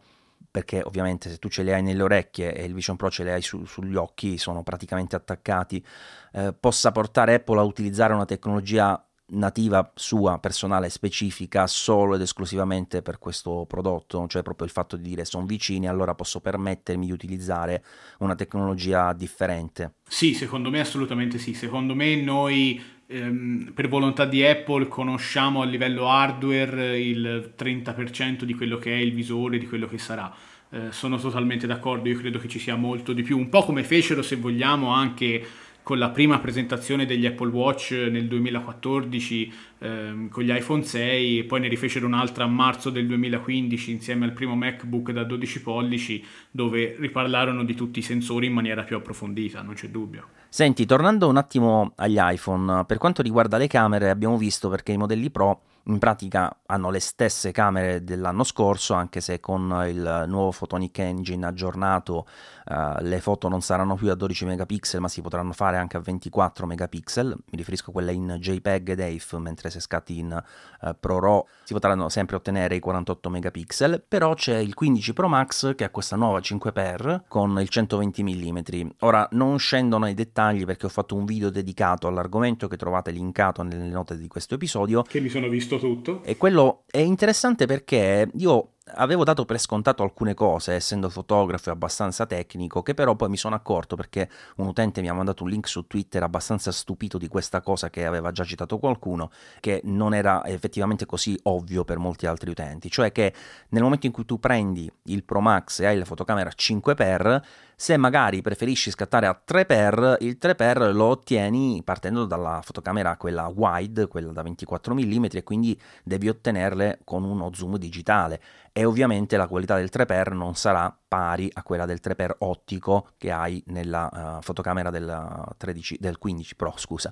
perché ovviamente se tu ce le hai nelle orecchie e il Vision Pro ce le hai su, sugli occhi, sono praticamente attaccati, eh, possa portare Apple a utilizzare una tecnologia nativa sua, personale, specifica, solo ed esclusivamente per questo prodotto, cioè proprio il fatto di dire sono vicini, allora posso permettermi di utilizzare una tecnologia differente. Sì, secondo me assolutamente sì, secondo me noi... per volontà di Apple conosciamo a livello hardware il trenta per cento di quello che è il visore, di quello che sarà. Eh, sono totalmente d'accordo, io credo che ci sia molto di più, un po' come fecero, se vogliamo, anche con la prima presentazione degli Apple Watch nel duemilaquattordici ehm, con gli iPhone sei, e poi ne rifecero un'altra a marzo del duemilaquindici insieme al primo MacBook da dodici pollici, dove riparlarono di tutti i sensori in maniera più approfondita, non c'è dubbio. Senti, tornando un attimo agli iPhone, per quanto riguarda le camere abbiamo visto, perché i modelli Pro in pratica hanno le stesse camere dell'anno scorso, anche se con il nuovo Photonic Engine aggiornato eh, le foto non saranno più a dodici megapixel ma si potranno fare anche a ventiquattro megapixel, mi riferisco a quelle in JPEG ed A I F, mentre se scatti in eh, Pro RAW si potranno sempre ottenere i quarantotto megapixel. Però c'è il quindici Pro Max che ha questa nuova cinque per con il centoventi millimetri. Ora non scendo nei dettagli perché ho fatto un video dedicato all'argomento che trovate linkato nelle note di questo episodio, che mi sono visto tutto. E quello è interessante perché io avevo dato per scontato alcune cose, essendo fotografo e abbastanza tecnico, che però poi mi sono accorto, perché un utente mi ha mandato un link su Twitter abbastanza stupito di questa cosa che aveva già citato qualcuno, che non era effettivamente così ovvio per molti altri utenti, cioè che nel momento in cui tu prendi il Pro Max e hai la fotocamera cinque per, se magari preferisci scattare a tre per, il tre per lo ottieni partendo dalla fotocamera quella wide, quella da ventiquattro millimetri, e quindi devi ottenerle con uno zoom digitale. E ovviamente la qualità del tre per non sarà pari a quella del tre per ottico che hai nella uh, fotocamera del, tredici, del quindici Pro, scusa.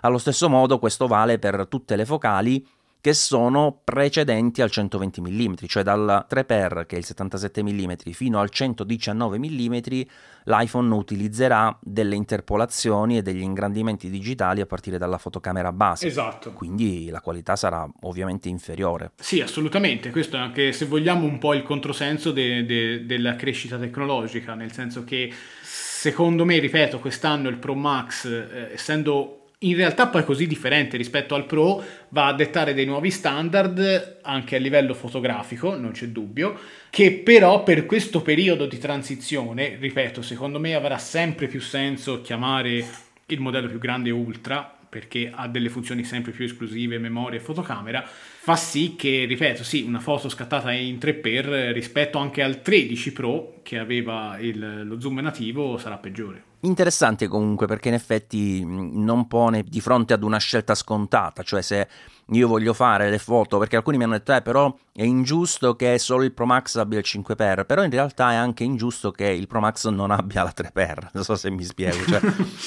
Allo stesso modo questo vale per tutte le focali che sono precedenti al centoventi millimetri, cioè dal tre per che è il settantasette millimetri fino al centodiciannove millimetri l'iPhone utilizzerà delle interpolazioni e degli ingrandimenti digitali a partire dalla fotocamera base. Esatto. Quindi la qualità sarà ovviamente inferiore. Sì, assolutamente, questo è anche, se vogliamo, un po' il controsenso de- de- della crescita tecnologica, nel senso che secondo me, ripeto, quest'anno il Pro Max, eh, essendo in realtà poi così differente rispetto al Pro, va a dettare dei nuovi standard anche a livello fotografico, non c'è dubbio, che però per questo periodo di transizione, ripeto, secondo me avrà sempre più senso chiamare il modello più grande Ultra, perché ha delle funzioni sempre più esclusive, memoria e fotocamera, fa sì che, ripeto, sì, una foto scattata in tre per rispetto anche al tredici Pro che aveva il, lo zoom nativo sarà peggiore. Interessante comunque, perché in effetti non pone di fronte ad una scelta scontata, cioè se io voglio fare le foto, perché alcuni mi hanno detto eh, però è ingiusto che solo il Pro Max abbia il cinque per, però in realtà è anche ingiusto che il Pro Max non abbia la tre per, non so se mi spiego, cioè,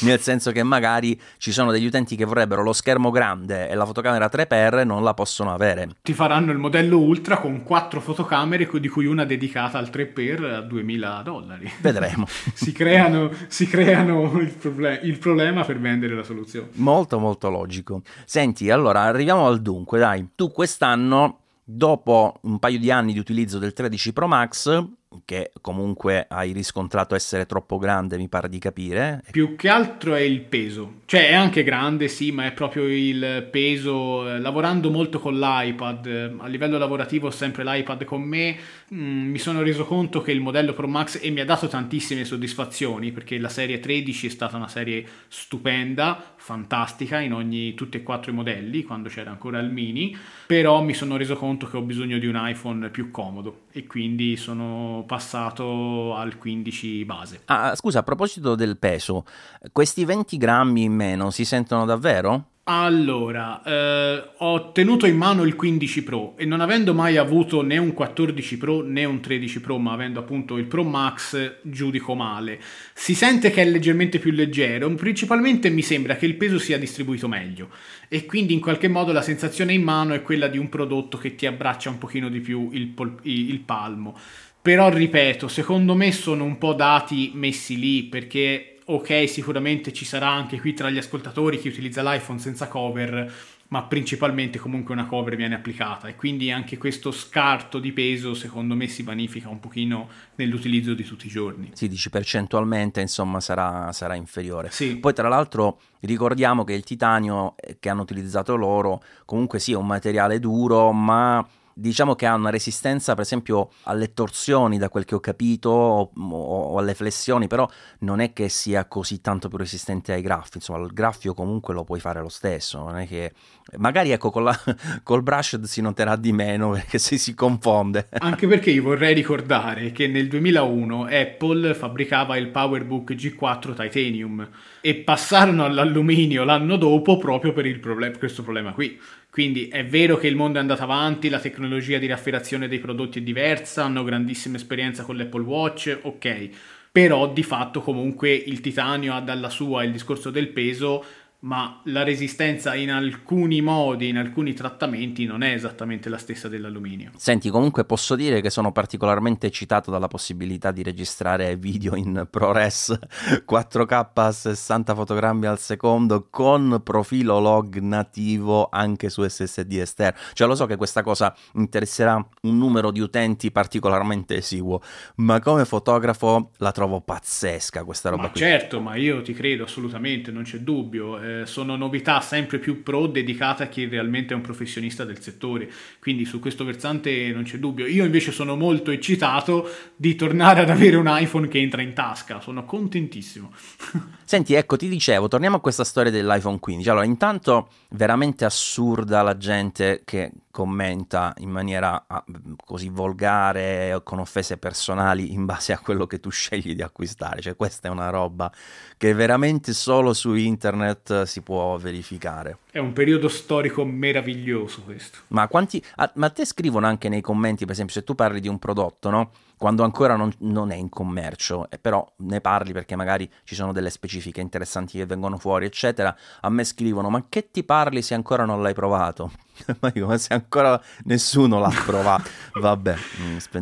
nel senso che magari ci sono degli utenti che vorrebbero lo schermo grande e la fotocamera tre per non la possono avere. Ti faranno il modello Ultra con quattro fotocamere di cui una dedicata al tre per a duemila dollari, vedremo. si creano si creano creano il, problem- il problema per vendere la soluzione. Molto molto logico. Senti, allora arriviamo al dunque, dai. Tu quest'anno, dopo un paio di anni di utilizzo del tredici Pro Max, che comunque hai riscontrato essere troppo grande, mi pare di capire. Più che altro è il peso, cioè è anche grande sì, ma è proprio il peso. Lavorando molto con l'iPad, a livello lavorativo ho sempre l'iPad con me, mh, mi sono reso conto che il modello Pro Max, e mi ha dato tantissime soddisfazioni, perché la serie tredici è stata una serie stupenda, fantastica in ogni, tutti e quattro i modelli, quando c'era ancora il mini, però mi sono reso conto che ho bisogno di un iPhone più comodo e quindi sono passato al quindici base. Ah, scusa, a proposito del peso, questi venti grammi in meno si sentono davvero? Allora, eh, ho tenuto in mano il quindici Pro e non avendo mai avuto né un quattordici Pro né un tredici Pro, ma avendo appunto il Pro Max, giudico male. Si sente che è leggermente più leggero, principalmente mi sembra che il peso sia distribuito meglio e quindi in qualche modo la sensazione in mano è quella di un prodotto che ti abbraccia un pochino di più il, pol- il palmo. Però ripeto, secondo me sono un po' dati messi lì, perché ok, sicuramente ci sarà anche qui tra gli ascoltatori chi utilizza l'iPhone senza cover, ma principalmente comunque una cover viene applicata e quindi anche questo scarto di peso secondo me si vanifica un pochino nell'utilizzo di tutti i giorni. Sì, dici percentualmente insomma sarà, sarà inferiore. Sì. Poi tra l'altro ricordiamo che il titanio che hanno utilizzato loro comunque sì è un materiale duro, ma diciamo che ha una resistenza per esempio alle torsioni, da quel che ho capito, o, o alle flessioni, però non è che sia così tanto più resistente ai graffi, insomma il graffio comunque lo puoi fare lo stesso, non è che magari ecco con la, col brush si noterà di meno perché se si confonde. Anche perché io vorrei ricordare che nel duemilauno Apple fabbricava il PowerBook G quattro Titanium e passarono all'alluminio l'anno dopo proprio per il problem- questo problema qui. Quindi è vero che il mondo è andato avanti, la tecnologia di raffinazione dei prodotti è diversa, hanno grandissima esperienza con l'Apple Watch, ok, però di fatto comunque il titanio ha dalla sua il discorso del peso, ma la resistenza in alcuni modi, in alcuni trattamenti non è esattamente la stessa dell'alluminio. Senti, comunque posso dire che sono particolarmente eccitato dalla possibilità di registrare video in ProRes quattro K a sessanta fotogrammi al secondo con profilo log nativo anche su S S D esterno, cioè lo so che questa cosa interesserà un numero di utenti particolarmente esiguo, ma come fotografo la trovo pazzesca questa roba ma qui. Certo, ma io ti credo assolutamente, non c'è dubbio. Sono novità sempre più pro dedicate a chi realmente è un professionista del settore, quindi su questo versante non c'è dubbio. Io invece sono molto eccitato di tornare ad avere un iPhone che entra in tasca, sono contentissimo. Senti, ecco, ti dicevo, torniamo a questa storia dell'iPhone quindici. Allora, intanto veramente assurda la gente che commenta in maniera così volgare, con offese personali in base a quello che tu scegli di acquistare, cioè questa è una roba che veramente solo su internet si può verificare. È un periodo storico meraviglioso questo. Ma quanti a, ma te scrivono anche nei commenti, per esempio se tu parli di un prodotto, no? Quando ancora non, non è in commercio, eh, però ne parli perché magari ci sono delle specifiche interessanti che vengono fuori, eccetera, a me scrivono, ma che ti parli se ancora non l'hai provato? Ma dico, ma se ancora nessuno l'ha provato, vabbè,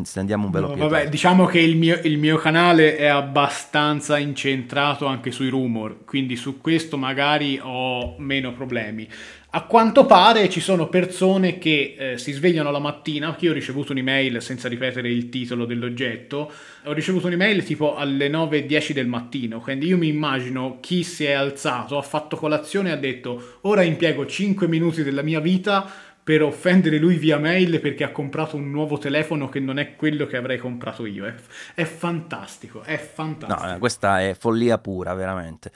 stendiamo un velo no, pietoso. Vabbè, diciamo che il mio, il mio canale è abbastanza incentrato anche sui rumor, quindi su questo magari ho meno problemi. problemi. A quanto pare ci sono persone che eh, si svegliano la mattina. Io ho ricevuto un'email, senza ripetere il titolo dell'oggetto, ho ricevuto un'email tipo alle nove e dieci del mattino, quindi io mi immagino chi si è alzato, ha fatto colazione e ha detto ora impiego cinque minuti della mia vita per offendere lui via mail perché ha comprato un nuovo telefono che non è quello che avrei comprato io. È, è fantastico, è fantastico. No, questa è follia pura, veramente.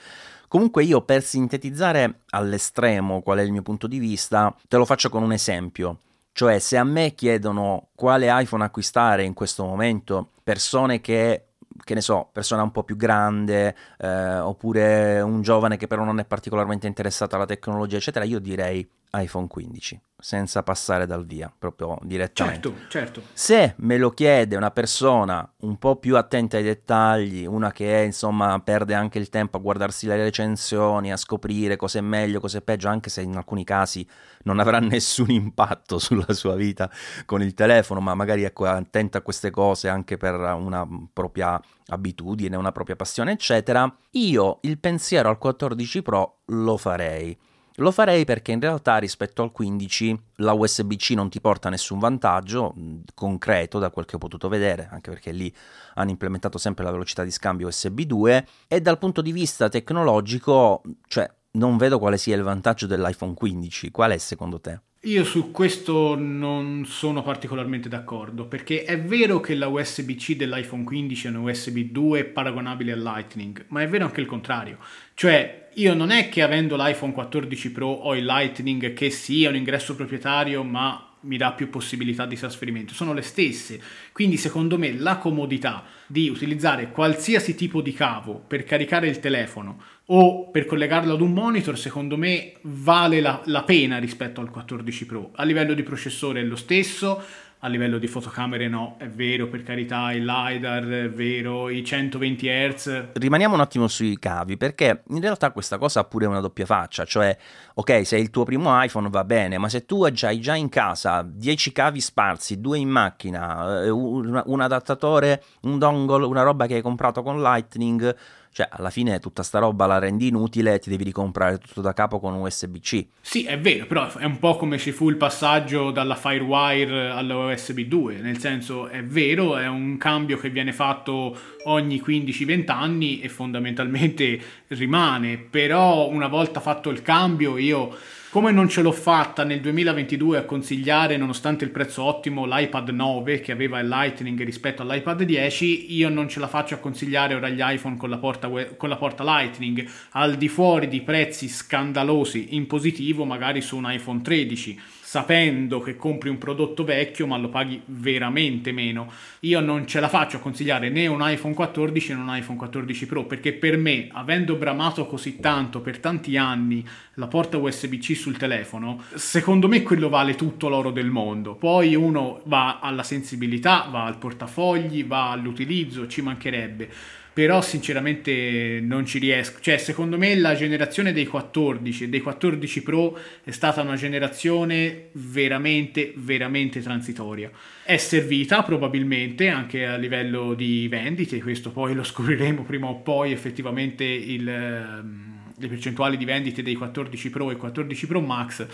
Comunque io, per sintetizzare all'estremo qual è il mio punto di vista, te lo faccio con un esempio. Cioè, se a me chiedono quale iPhone acquistare in questo momento, persone che, che ne so, persona un po' più grande, eh, oppure un giovane che però non è particolarmente interessato alla tecnologia, eccetera, io direi iPhone quindici, senza passare dal via, proprio direttamente. Certo, certo. Se me lo chiede una persona un po' più attenta ai dettagli, una che insomma perde anche il tempo a guardarsi le recensioni, a scoprire cosa è meglio, cosa è peggio, anche se in alcuni casi non avrà nessun impatto sulla sua vita con il telefono, ma magari è attenta a queste cose anche per una propria abitudine, una propria passione, eccetera, io il pensiero al quattordici Pro lo farei. Lo farei perché in realtà rispetto al quindici la U S B-C non ti porta nessun vantaggio concreto da quel che ho potuto vedere, anche perché lì hanno implementato sempre la velocità di scambio U S B due, e dal punto di vista tecnologico, cioè, non vedo quale sia il vantaggio dell'iPhone quindici. Qual è secondo te? Io su questo non sono particolarmente d'accordo, perché è vero che la U S B-C dell'iPhone quindici è una U S B due paragonabile al Lightning, ma è vero anche il contrario. Cioè, io non è che avendo l'iPhone quattordici Pro ho il Lightning, che sì, è un ingresso proprietario, ma mi dà più possibilità di trasferimento. Sono le stesse. Quindi secondo me la comodità di utilizzare qualsiasi tipo di cavo per caricare il telefono o per collegarlo ad un monitor, secondo me vale la, la pena rispetto al quattordici Pro. A livello di processore è lo stesso. A livello di fotocamere no, è vero, per carità, il LiDAR è vero, i centoventi hertz. Rimaniamo un attimo sui cavi, perché in realtà questa cosa ha pure una doppia faccia, cioè ok, se è il tuo primo iPhone va bene, ma se tu hai già in casa dieci cavi sparsi, due in macchina, un, un adattatore, un dongle, una roba che hai comprato con Lightning, cioè alla fine tutta sta roba la rendi inutile e ti devi ricomprare tutto da capo con U S B-C. Sì, è vero, però è un po' come ci fu il passaggio dalla Firewire alla U S B due, nel senso, è vero, è un cambio che viene fatto ogni quindici venti anni e fondamentalmente rimane, però una volta fatto il cambio io... Come non ce l'ho fatta nel duemilaventidue a consigliare, nonostante il prezzo ottimo, l'iPad nove che aveva il Lightning rispetto all'iPad dieci, io non ce la faccio a consigliare ora gli iPhone con la porta, con la porta Lightning, al di fuori di prezzi scandalosi in positivo magari su un iPhone tredici. Sapendo che compri un prodotto vecchio ma lo paghi veramente meno. Io non ce la faccio a consigliare né un iPhone quattordici né un iPhone quattordici Pro, perché per me, avendo bramato così tanto per tanti anni la porta U S B-C sul telefono, secondo me quello vale tutto l'oro del mondo. Poi uno va alla sensibilità, va al portafogli, va all'utilizzo, ci mancherebbe. Però sinceramente non ci riesco, cioè secondo me la generazione dei quattordici e dei quattordici Pro è stata una generazione veramente veramente transitoria. È servita probabilmente anche a livello di vendite, questo poi lo scopriremo prima o poi effettivamente, il, le percentuali di vendite dei quattordici Pro e quattordici Pro Max.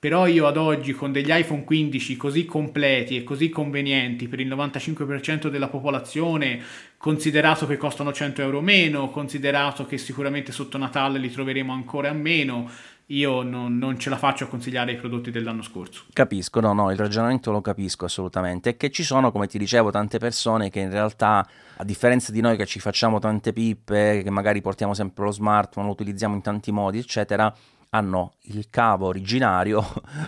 Però io ad oggi, con degli iPhone quindici così completi e così convenienti per il novantacinque per cento della popolazione, considerato che costano cento euro meno, considerato che sicuramente sotto Natale li troveremo ancora a meno, io non, non ce la faccio a consigliare i prodotti dell'anno scorso. Capisco, no, no, il ragionamento lo capisco assolutamente. È che ci sono, come ti dicevo, tante persone che in realtà, a differenza di noi che ci facciamo tante pippe, che magari portiamo sempre lo smartphone, lo utilizziamo in tanti modi, eccetera, hanno il cavo originario,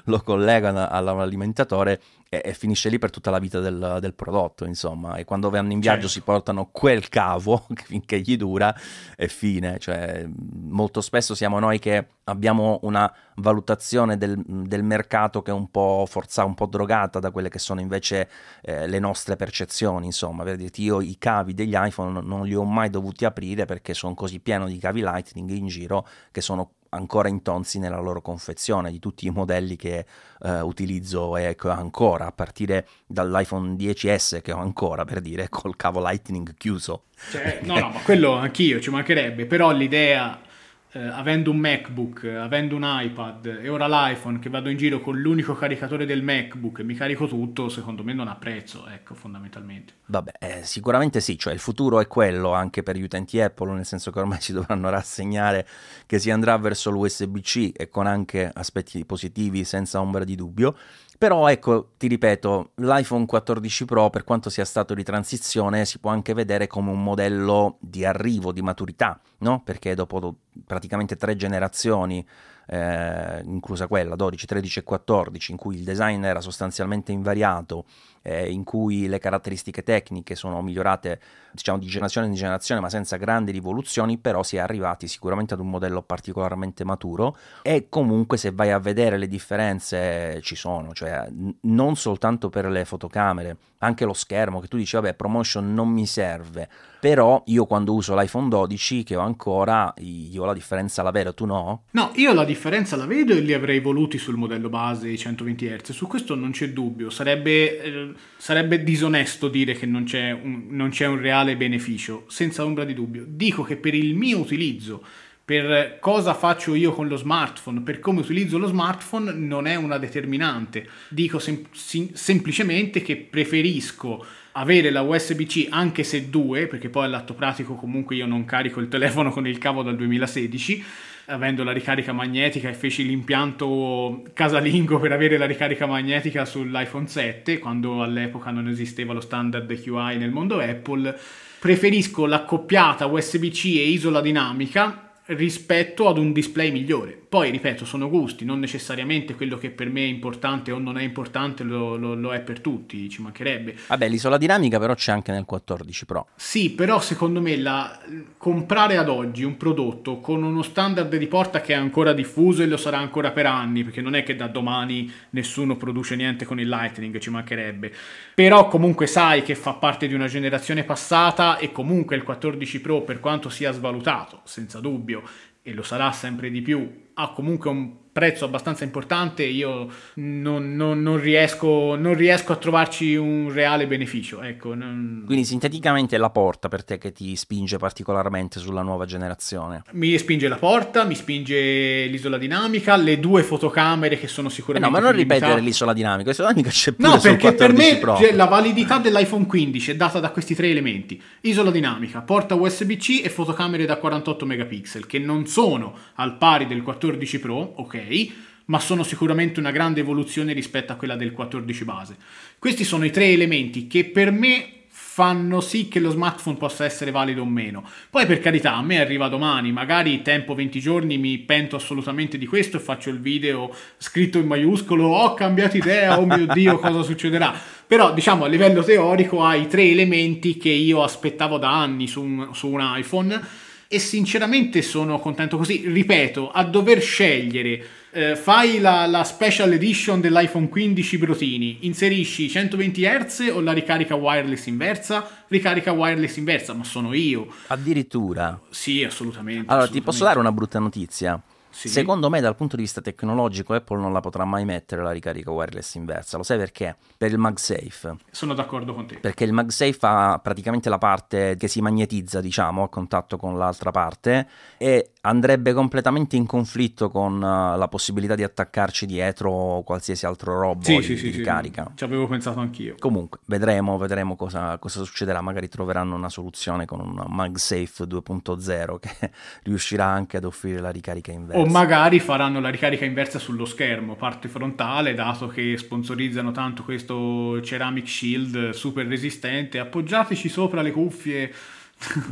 lo collegano all'alimentatore e, e finisce lì per tutta la vita del, del prodotto, insomma. E quando vanno in viaggio, certo, si portano quel cavo finché gli dura e fine. Cioè, molto spesso siamo noi che abbiamo una valutazione del, del mercato che è un po' forzata, un po' drogata da quelle che sono invece eh, le nostre percezioni, insomma. Per dirti, io i cavi degli iPhone non li ho mai dovuti aprire perché sono così pieno di cavi Lightning in giro che sono ancora intonsi nella loro confezione, di tutti i modelli che eh, utilizzo e che ho ancora, a partire dall'iPhone dieci S che ho ancora, per dire, col cavo Lightning chiuso. Cioè, no no ma quello anch'io, ci mancherebbe, però l'idea eh, avendo un MacBook, avendo un iPad e ora l'iPhone, che vado in giro con l'unico caricatore del MacBook e mi carico tutto, secondo me non ha prezzo, ecco, fondamentalmente. Vabbè, eh, sicuramente sì, cioè il futuro è quello anche per gli utenti Apple, nel senso che ormai si dovranno rassegnare che si andrà verso l'U S B C e con anche aspetti positivi senza ombra di dubbio. Però ecco, ti ripeto, l'iPhone quattordici Pro, per quanto sia stato di transizione, si può anche vedere come un modello di arrivo, di maturità, no? Perché dopo do- praticamente tre generazioni, eh, inclusa quella dodici, tredici e quattordici, in cui il design era sostanzialmente invariato, eh, in cui le caratteristiche tecniche sono migliorate, diciamo, di generazione in generazione, ma senza grandi rivoluzioni, però si è arrivati sicuramente ad un modello particolarmente maturo. E comunque, se vai a vedere, le differenze ci sono, cioè n- non soltanto per le fotocamere, anche lo schermo, che tu dici vabbè, ProMotion non mi serve, però io quando uso l'iPhone dodici, che ho ancora, io la differenza la vedo, tu no? No, io la differenza la vedo e li avrei voluti sul modello base, i centoventi hertz, su questo non c'è dubbio. Sarebbe, eh, sarebbe disonesto dire che non c'è un, non c'è un reale beneficio, senza ombra di dubbio. Dico che per il mio utilizzo, per cosa faccio io con lo smartphone, per come utilizzo lo smartphone, non è una determinante. Dico sem- sem- semplicemente che preferisco avere la U S B C, anche se due, perché poi all'atto pratico comunque io non carico il telefono con il cavo dal duemilasedici, avendo la ricarica magnetica, e feci l'impianto casalingo per avere la ricarica magnetica sull'iPhone sette, quando all'epoca non esisteva lo standard Q I nel mondo Apple. Preferisco l'accoppiata U S B C e isola dinamica rispetto ad un display migliore. Poi, ripeto, sono gusti, non necessariamente quello che per me è importante o non è importante lo, lo, lo è per tutti, ci mancherebbe. Vabbè, l'isola dinamica però c'è anche nel quattordici Pro. Sì, però secondo me la, comprare ad oggi un prodotto con uno standard di porta che è ancora diffuso e lo sarà ancora per anni, perché non è che da domani nessuno produce niente con il Lightning, ci mancherebbe, però comunque sai che fa parte di una generazione passata, e comunque il quattordici Pro, per quanto sia svalutato, senza dubbio, e lo sarà sempre di più, ha comunque un prezzo abbastanza importante. Io non, non, non, riesco, non riesco a trovarci un reale beneficio, ecco. Non... Quindi sinteticamente è la porta per te che ti spinge particolarmente sulla nuova generazione? Mi spinge la porta, mi spinge l'isola dinamica, le due fotocamere che sono sicuramente... Eh no, ma non ripetere l'isola dinamica, l'isola dinamica c'è pure, no, sul quattordici Pro. No, perché per me la validità dell'iPhone quindici è data da questi tre elementi: isola dinamica, porta U S B C e fotocamere da quarantotto megapixel, che non sono al pari del quattordici Pro, ok, ma sono sicuramente una grande evoluzione rispetto a quella del quattordici base. Questi sono i tre elementi che per me fanno sì che lo smartphone possa essere valido o meno. Poi, per carità, a me arriva domani, magari tempo venti giorni, mi pento assolutamente di questo e faccio il video scritto in maiuscolo: ho cambiato idea, oh mio Dio, cosa succederà? Però, diciamo, a livello teorico hai tre elementi che io aspettavo da anni su un, su un iPhone, e sinceramente sono contento così. Ripeto, a dover scegliere, eh, fai la, la special edition dell'iPhone quindici Brotini, inserisci centoventi hertz o la ricarica wireless inversa? Ricarica wireless inversa, ma sono io. Addirittura? Sì, assolutamente. Allora, assolutamente. Ti posso dare una brutta notizia? Sì. Secondo me, dal punto di vista tecnologico, Apple non la potrà mai mettere la ricarica wireless inversa. Lo sai perché? Per il MagSafe. Sono d'accordo con te. Perché il MagSafe ha praticamente la parte che si magnetizza, diciamo, a contatto con l'altra parte, e andrebbe completamente in conflitto con uh, la possibilità di attaccarci dietro qualsiasi altro robot sì, di, sì, di sì, ricarica. Sì, ci avevo pensato anch'io. Comunque, vedremo, vedremo cosa, cosa succederà. Magari troveranno una soluzione con un MagSafe due punto zero che riuscirà anche ad offrire la ricarica inversa. O magari faranno la ricarica inversa sullo schermo, parte frontale, dato che sponsorizzano tanto questo ceramic shield super resistente. Appoggiateci sopra le cuffie.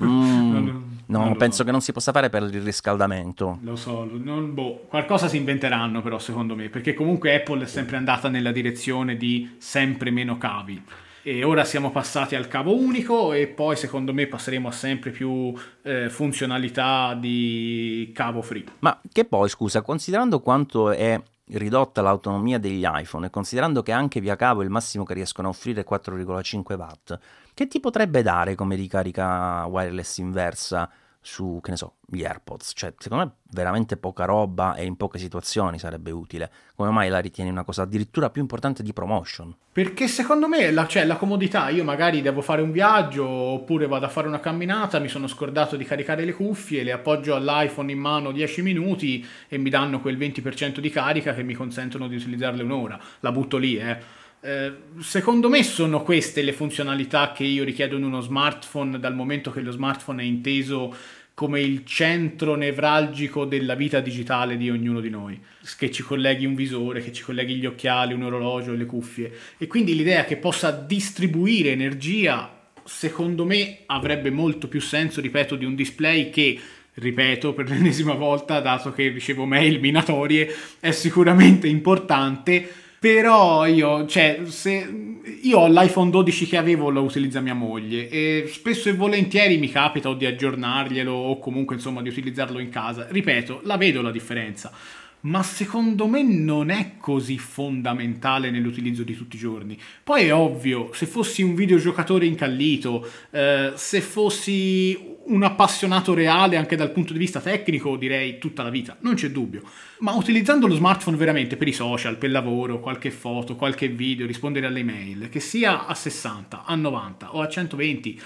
Mm, non, no, non penso so. Che non si possa fare per il riscaldamento. Lo so, non, boh, qualcosa si inventeranno però, secondo me, perché comunque Apple è sempre andata nella direzione di sempre meno cavi. E ora siamo passati al cavo unico, e poi secondo me passeremo a sempre più eh, funzionalità di cavo free. Ma che poi, scusa, considerando quanto è ridotta l'autonomia degli iPhone e considerando che anche via cavo il massimo che riescono a offrire è quattro virgola cinque watt, che ti potrebbe dare come ricarica wireless inversa su, che ne so, gli AirPods. Cioè, secondo me veramente poca roba e in poche situazioni sarebbe utile. Come mai la ritieni una cosa addirittura più importante di promotion? Perché secondo me la, cioè, la comodità, io magari devo fare un viaggio oppure vado a fare una camminata, mi sono scordato di caricare le cuffie, le appoggio all'iPhone in mano dieci minuti e mi danno quel venti per cento di carica che mi consentono di utilizzarle un'ora. La butto lì, eh. Eh, secondo me sono queste le funzionalità che io richiedo in uno smartphone, dal momento che lo smartphone è inteso come il centro nevralgico della vita digitale di ognuno di noi, che ci colleghi un visore, che ci colleghi gli occhiali, un orologio, le cuffie, e quindi l'idea che possa distribuire energia secondo me avrebbe molto più senso, ripeto, di un display che, ripeto per l'ennesima volta, dato che ricevo mail minatorie, è sicuramente importante. Però io, cioè, se io ho l'iPhone dodici che avevo, lo utilizza mia moglie e spesso e volentieri mi capita o di aggiornarglielo o comunque insomma di utilizzarlo in casa. Ripeto, la vedo la differenza, ma secondo me non è così fondamentale nell'utilizzo di tutti i giorni. Poi è ovvio, se fossi un videogiocatore incallito, eh, se fossi un appassionato reale anche dal punto di vista tecnico, direi tutta la vita, non c'è dubbio, ma utilizzando lo smartphone veramente per i social, per il lavoro, qualche foto, qualche video, rispondere alle email, che sia a sessanta, a novanta o a centoventi,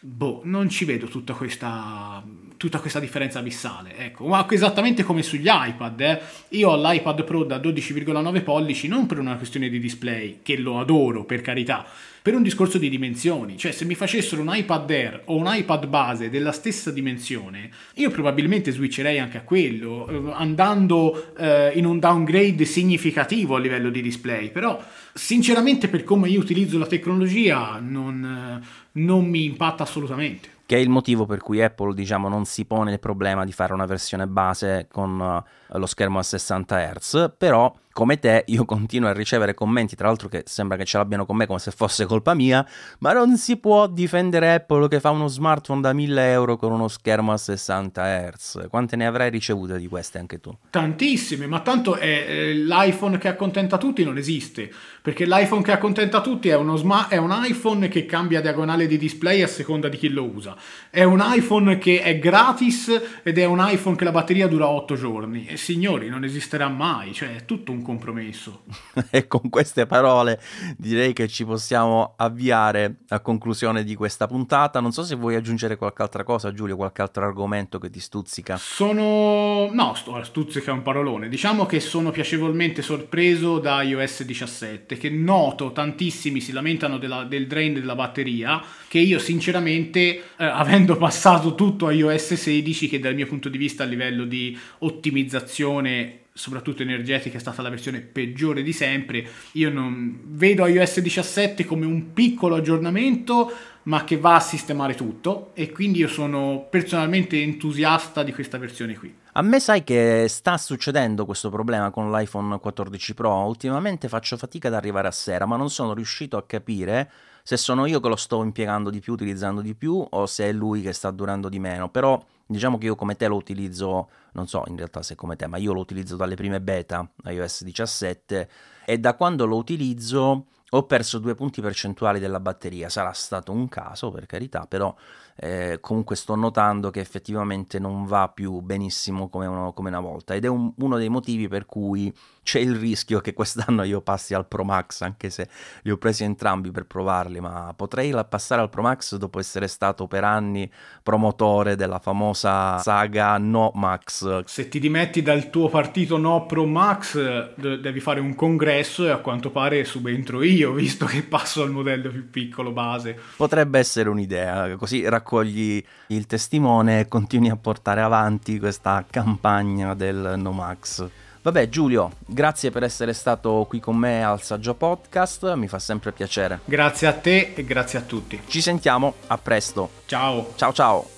boh, non ci vedo tutta questa tutta questa differenza abissale, ecco. Ma esattamente come sugli iPad, eh. Io ho l'iPad Pro da dodici virgola nove pollici non per una questione di display, che lo adoro per carità, per un discorso di dimensioni. Cioè, se mi facessero un iPad Air o un iPad base della stessa dimensione, io probabilmente switcherei anche a quello, andando eh, in un downgrade significativo a livello di display. Però sinceramente, per come io utilizzo la tecnologia, non, non mi impatta assolutamente. Che è il motivo per cui Apple, diciamo, non si pone il problema di fare una versione base con lo schermo a sessanta hertz, però come te io continuo a ricevere commenti, tra l'altro che sembra che ce l'abbiano con me come se fosse colpa mia, ma non si può difendere Apple che fa uno smartphone da mille euro con uno schermo a sessanta hertz. Quante ne avrai ricevute di queste anche tu? Tantissime, ma tanto è l'iPhone che accontenta tutti non esiste, perché l'iPhone che accontenta tutti è, uno sma- è un iPhone che cambia diagonale di display a seconda di chi lo usa. È un iPhone che è gratis ed è un iPhone che la batteria dura otto giorni. E signori, non esisterà mai, cioè è tutto un compromesso. E con queste parole direi che ci possiamo avviare a conclusione di questa puntata. Non so se vuoi aggiungere qualche altra cosa, Giulio, qualche altro argomento che ti stuzzica. Sono... no, stuzzica è un parolone. Diciamo che sono piacevolmente sorpreso da iOS diciassette, che noto tantissimi si lamentano della, del drain della batteria, che io sinceramente... Eh, avendo passato tutto a iOS sedici, che dal mio punto di vista a livello di ottimizzazione soprattutto energetica è stata la versione peggiore di sempre, io non vedo iOS diciassette come un piccolo aggiornamento ma che va a sistemare tutto, e quindi io sono personalmente entusiasta di questa versione qui. A me sai che sta succedendo questo problema con l'iPhone quattordici Pro, ultimamente faccio fatica ad arrivare a sera, ma non sono riuscito a capire se sono io che lo sto impiegando di più, utilizzando di più, o se è lui che sta durando di meno. Però diciamo che io come te lo utilizzo, non so in realtà se come te, ma io lo utilizzo dalle prime beta iOS diciassette, e da quando lo utilizzo ho perso due punti percentuali della batteria. Sarà stato un caso, per carità, però eh, comunque sto notando che effettivamente non va più benissimo come, uno, come una volta, ed è un, uno dei motivi per cui c'è il rischio che quest'anno io passi al Pro Max, anche se li ho presi entrambi per provarli, ma potrei passare al Pro Max dopo essere stato per anni promotore della famosa saga No Max. Se ti dimetti dal tuo partito No Pro Max devi fare un congresso, e a quanto pare subentro io, Io, visto che passo al modello più piccolo base. Potrebbe essere un'idea, così raccogli il testimone e continui a portare avanti questa campagna del No Max. Vabbè Giulio, grazie per essere stato qui con me al Saggio Podcast, mi fa sempre piacere. Grazie a te e grazie a tutti. Ci sentiamo, a presto. Ciao. Ciao ciao.